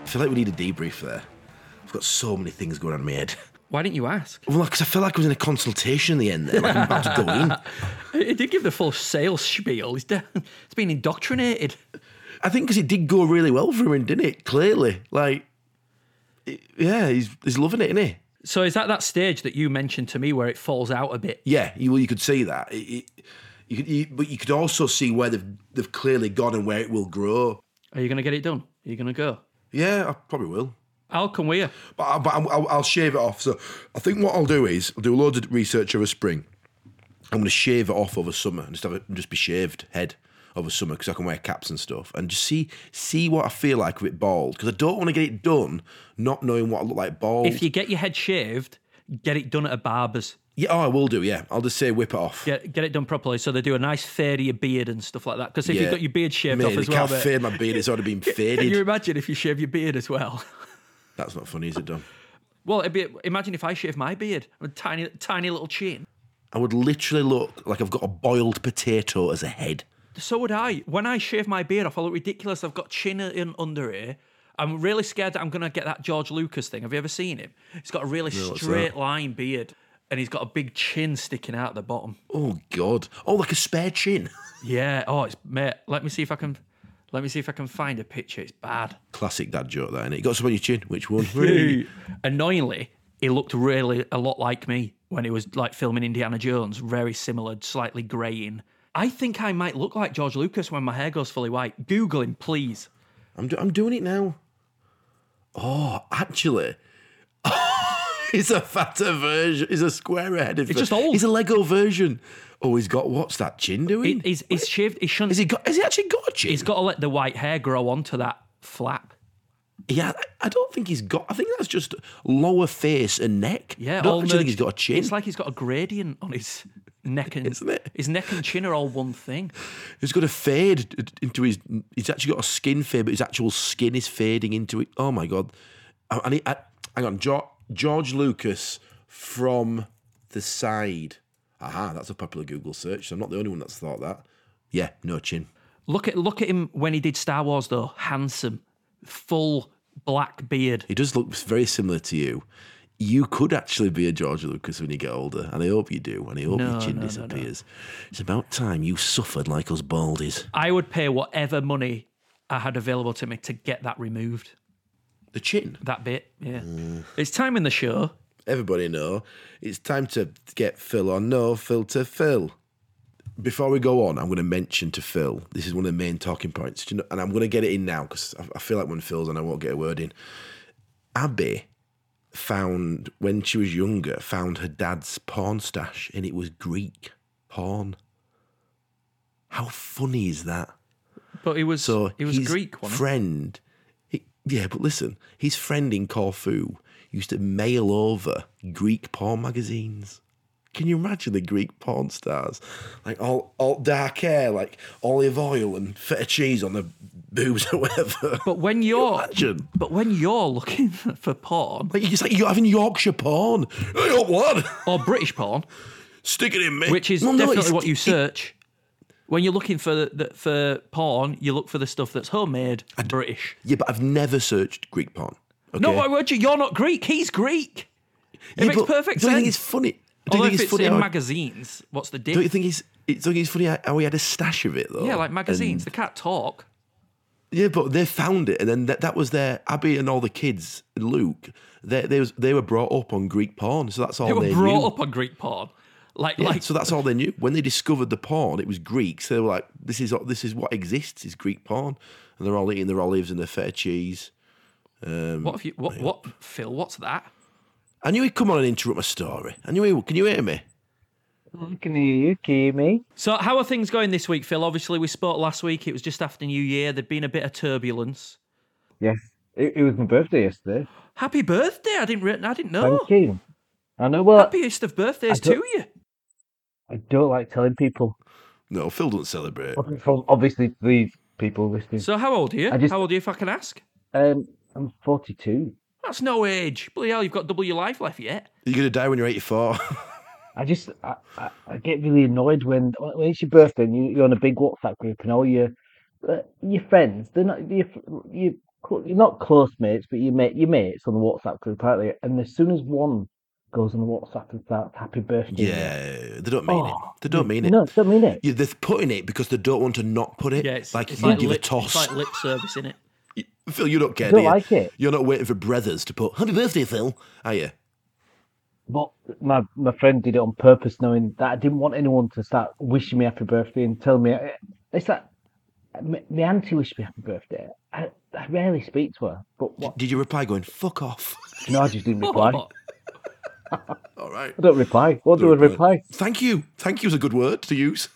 I feel like we need a debrief there. I've got so many things going on in my head. Why didn't you ask? Well, because I feel like I was in a consultation in the end there. Like I'm about to go in. It did give the full sales spiel. It's been indoctrinated. I think because it did go really well for him, didn't it? Clearly. Like, yeah, he's loving it, isn't he? So is that stage that you mentioned to me where it falls out a bit? Yeah, you could see that. But you could also see where they've clearly gone and where it will grow. Are you going to get it done? Are you going to go? Yeah, I probably will. I'll come with you. But I'll shave it off. So I think what I'll do is I'll do loads of research over spring. I'm going to shave it off over summer and just be shaved head over summer because I can wear caps and stuff and just see what I feel like with it bald, because I don't want to get it done not knowing what I look like bald. If you get your head shaved, get it done at a barber's. Yeah, I will do, yeah. I'll just say whip it off. Get it done properly so they do a nice fade of your beard and stuff like that. Because if you've got your beard shaved off as well... I can't fade my beard, it's already been faded. Can you imagine if you shave your beard as well? That's not funny, is it, Dom? Well, imagine if I shave my beard with a tiny little chin. I would literally look like I've got a boiled potato as a head. So would I. When I shave my beard off, I look ridiculous. I've got chin in under here. I'm really scared that I'm going to get that George Lucas thing. Have you ever seen him? He's got a really straight line beard. And he's got a big chin sticking out at the bottom. Oh God! Oh, like a spare chin. Yeah. Oh, it's mate. Let me see if I can find a picture. It's bad. Classic dad joke, that, isn't it? You got some on your chin. Which one? Annoyingly, he looked really a lot like me when he was like filming Indiana Jones. Very similar, slightly greying. I think I might look like George Lucas when my hair goes fully white. Google him, please. I'm doing it now. Oh, actually. He's a fatter version. He's a square-headed version. It's just old. He's a Lego version. Oh, he's got... What's that chin doing? He's shaved... Has he actually got a chin? He's got to let the white hair grow onto that flap. Yeah, I don't think he's got... I think that's just lower face and neck. Yeah, I don't actually think he's got a chin. It's like he's got a gradient on his neck and... Isn't it? His neck and chin are all one thing. He's got a fade into his... He's actually got a skin fade, but his actual skin is fading into it. Oh, my God. And hang on, George Lucas from the side. Aha, that's a popular Google search. So I'm not the only one that's thought that. Yeah, no chin. Look at him when he did Star Wars, though. Handsome, full black beard. He does look very similar to you. You could actually be a George Lucas when you get older, and I hope you do, and I hope your chin disappears. No. It's about time you suffered like us baldies. I would pay whatever money I had available to me to get that removed. The chin? That bit, yeah. It's time in the show. Everybody know. It's time to get Phil on. No, Phil to Phil. Before we go on, I'm going to mention to Phil, this is one of the main talking points, do you know, and I'm going to get it in now because I feel like when Phil's on, I won't get a word in. Abby found, when she was younger, found her dad's porn stash, and it was Greek porn. How funny is that? But it was Greek, wasn't it? Friend... Yeah, but listen, his friend in Corfu used to mail over Greek porn magazines. Can you imagine the Greek porn stars? Like all dark hair, like olive oil and feta cheese on the boobs or whatever. But when you're looking for porn... Like, it's like you're having Yorkshire porn. Hey, up, lad. Or British porn. Stick it in, mate. Which is definitely what you search. When you're looking for porn, you look for the stuff that's homemade, British. Yeah, but I've never searched Greek porn. Okay? No, why would you? You're not Greek. He's Greek. It makes perfect sense. Don't you think it's funny? Although if it's in magazines, what's the deal? Don't you think it's funny how he had a stash of it, though? Yeah, like magazines. They can't talk. Yeah, but they found it, and then that was their... Abby and all the kids, Luke, they were brought up on Greek porn, so that's all they knew. They were brought up on Greek porn. So that's all they knew. When they discovered the porn, it was Greek. So they were like, "This is what exists is Greek porn," and they're all eating their olives and their feta cheese. What, Phil? What's that? I knew he'd come on and interrupt my story. Can you hear me? I can hear you. Can you hear me? So how are things going this week, Phil? Obviously, we spoke last week. It was just after New Year. There'd been a bit of turbulence. Yes, it was my birthday yesterday. Happy birthday! I didn't know. Thank you. I know. Well, happiest of birthdays to you. I don't like telling people. No, Phil doesn't celebrate. Obviously, these people listening. So how old are you? How old are you, if I can ask? I'm 42. That's no age. Bloody hell, you've got double your life left yet. You're going to die when you're 84. I get really annoyed when it's your birthday and you're on a big WhatsApp group and all your friends, they're not... You're not close mates, but your mates on the WhatsApp group, aren't they? And as soon as one... goes on WhatsApp and starts happy birthday. Yeah, they don't mean it. They don't mean it. No, they don't mean it. Yeah, they're putting it because they don't want to not put it. Yeah, it's like you give a toss. It's like lip service, isn't it? Phil, you don't care. I don't like it. You're not waiting for brothers to put "Happy Birthday, Phil," are you? But my friend did it on purpose, knowing that I didn't want anyone to start wishing me happy birthday and tell me. It's like my auntie wished me happy birthday. I rarely speak to her. But what? Did you reply going "fuck off"? No, I just didn't reply. All right. I don't reply. What do I reply? Thank you. Thank you is a good word to use.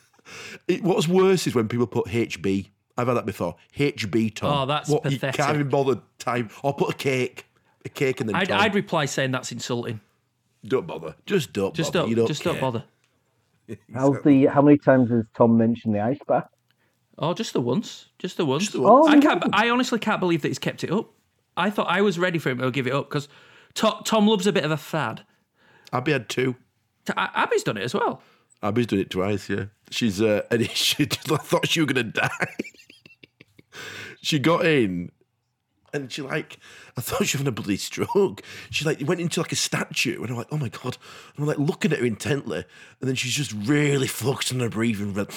What's worse is when people put HB. I've had that before. HB, Tom. Oh, that's pathetic. You can't even bother time. Or put a cake and then Tom. I'd reply saying that's insulting. Don't bother. Just don't bother. Don't bother. How many times has Tom mentioned the ice bath? Oh, just the once. Just the once. Oh, I honestly can't believe that he's kept it up. I thought I was ready for him to give it up because Tom loves a bit of a fad. Abby had two. Abby's done it as well. Abby's done it twice, yeah. She's an issue. I thought she was going to die. She got in and she I thought she was having a bloody stroke. She went into a statue and I'm like, oh my God. And I'm looking at her intently and then she's just really focused on her breathing like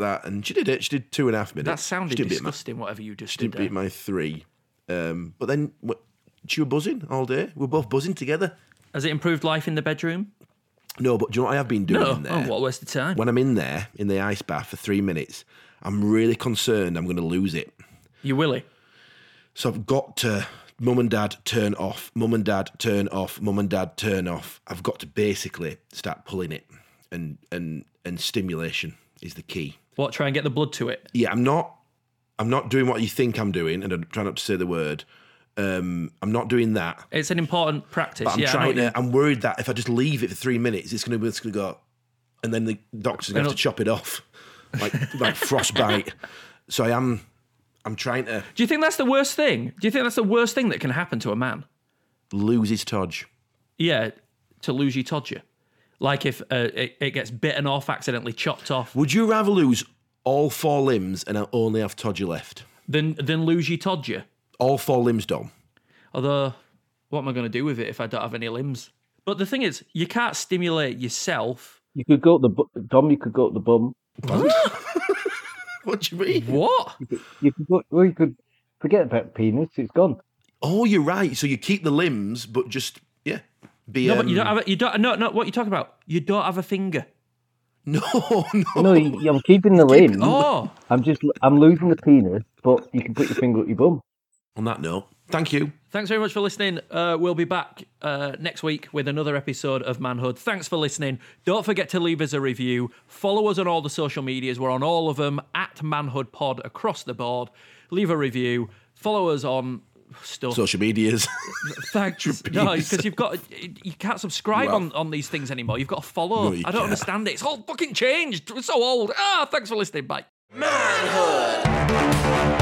that. And she did it. She did 2.5 minutes. That sounded disgusting, whatever you just did. She didn't beat my 3. But then she was buzzing all day. We were both buzzing together. Has it improved life in the bedroom? No, but do you know what I have been doing in there? Oh, what a waste of time. When I'm in there, in the ice bath for 3 minutes, I'm really concerned I'm going to lose it. You willy? So I've got to, mum and dad, turn off. I've got to basically start pulling it. And stimulation is the key. What, try and get the blood to it? Yeah, I'm not doing what you think I'm doing, and I'm trying not to say the word. I'm not doing that. It's an important practice. But I'm trying to. I'm worried that if I just leave it for 3 minutes, it's going to go, and then the doctor's going to have to chop it off, like frostbite. So I'm trying to. Do you think that's the worst thing? Do you think that's the worst thing that can happen to a man? Lose his todge. Yeah, to lose your todger. Like if it gets bitten off, accidentally chopped off. Would you rather lose all 4 limbs and only have todger left? Then lose your todger. All 4 limbs, Dom. Although, what am I going to do with it if I don't have any limbs? But the thing is, you can't stimulate yourself. You could go to the Dom. You could go to the bum. What do you mean? What? You could forget about penis. It's gone. Oh, you're right. So you keep the limbs, but just be. No, but you don't have. No. What are you talking about? You don't have a finger. No. I'm keeping the limbs. Oh, I'm losing the penis, but you can put your finger up your bum. On that note, thank you. Thanks very much for listening. We'll be back next week with another episode of Manhood. Thanks for listening. Don't forget to leave us a review. Follow us on all the social medias. We're on all of them, at Manhood Pod across the board. Leave a review. Follow us on stuff. Social medias. Thanks. No, because you can't subscribe on these things anymore. You've got to follow. No, I don't understand it. It's all fucking changed. It's so old. Thanks for listening. Bye. Manhood.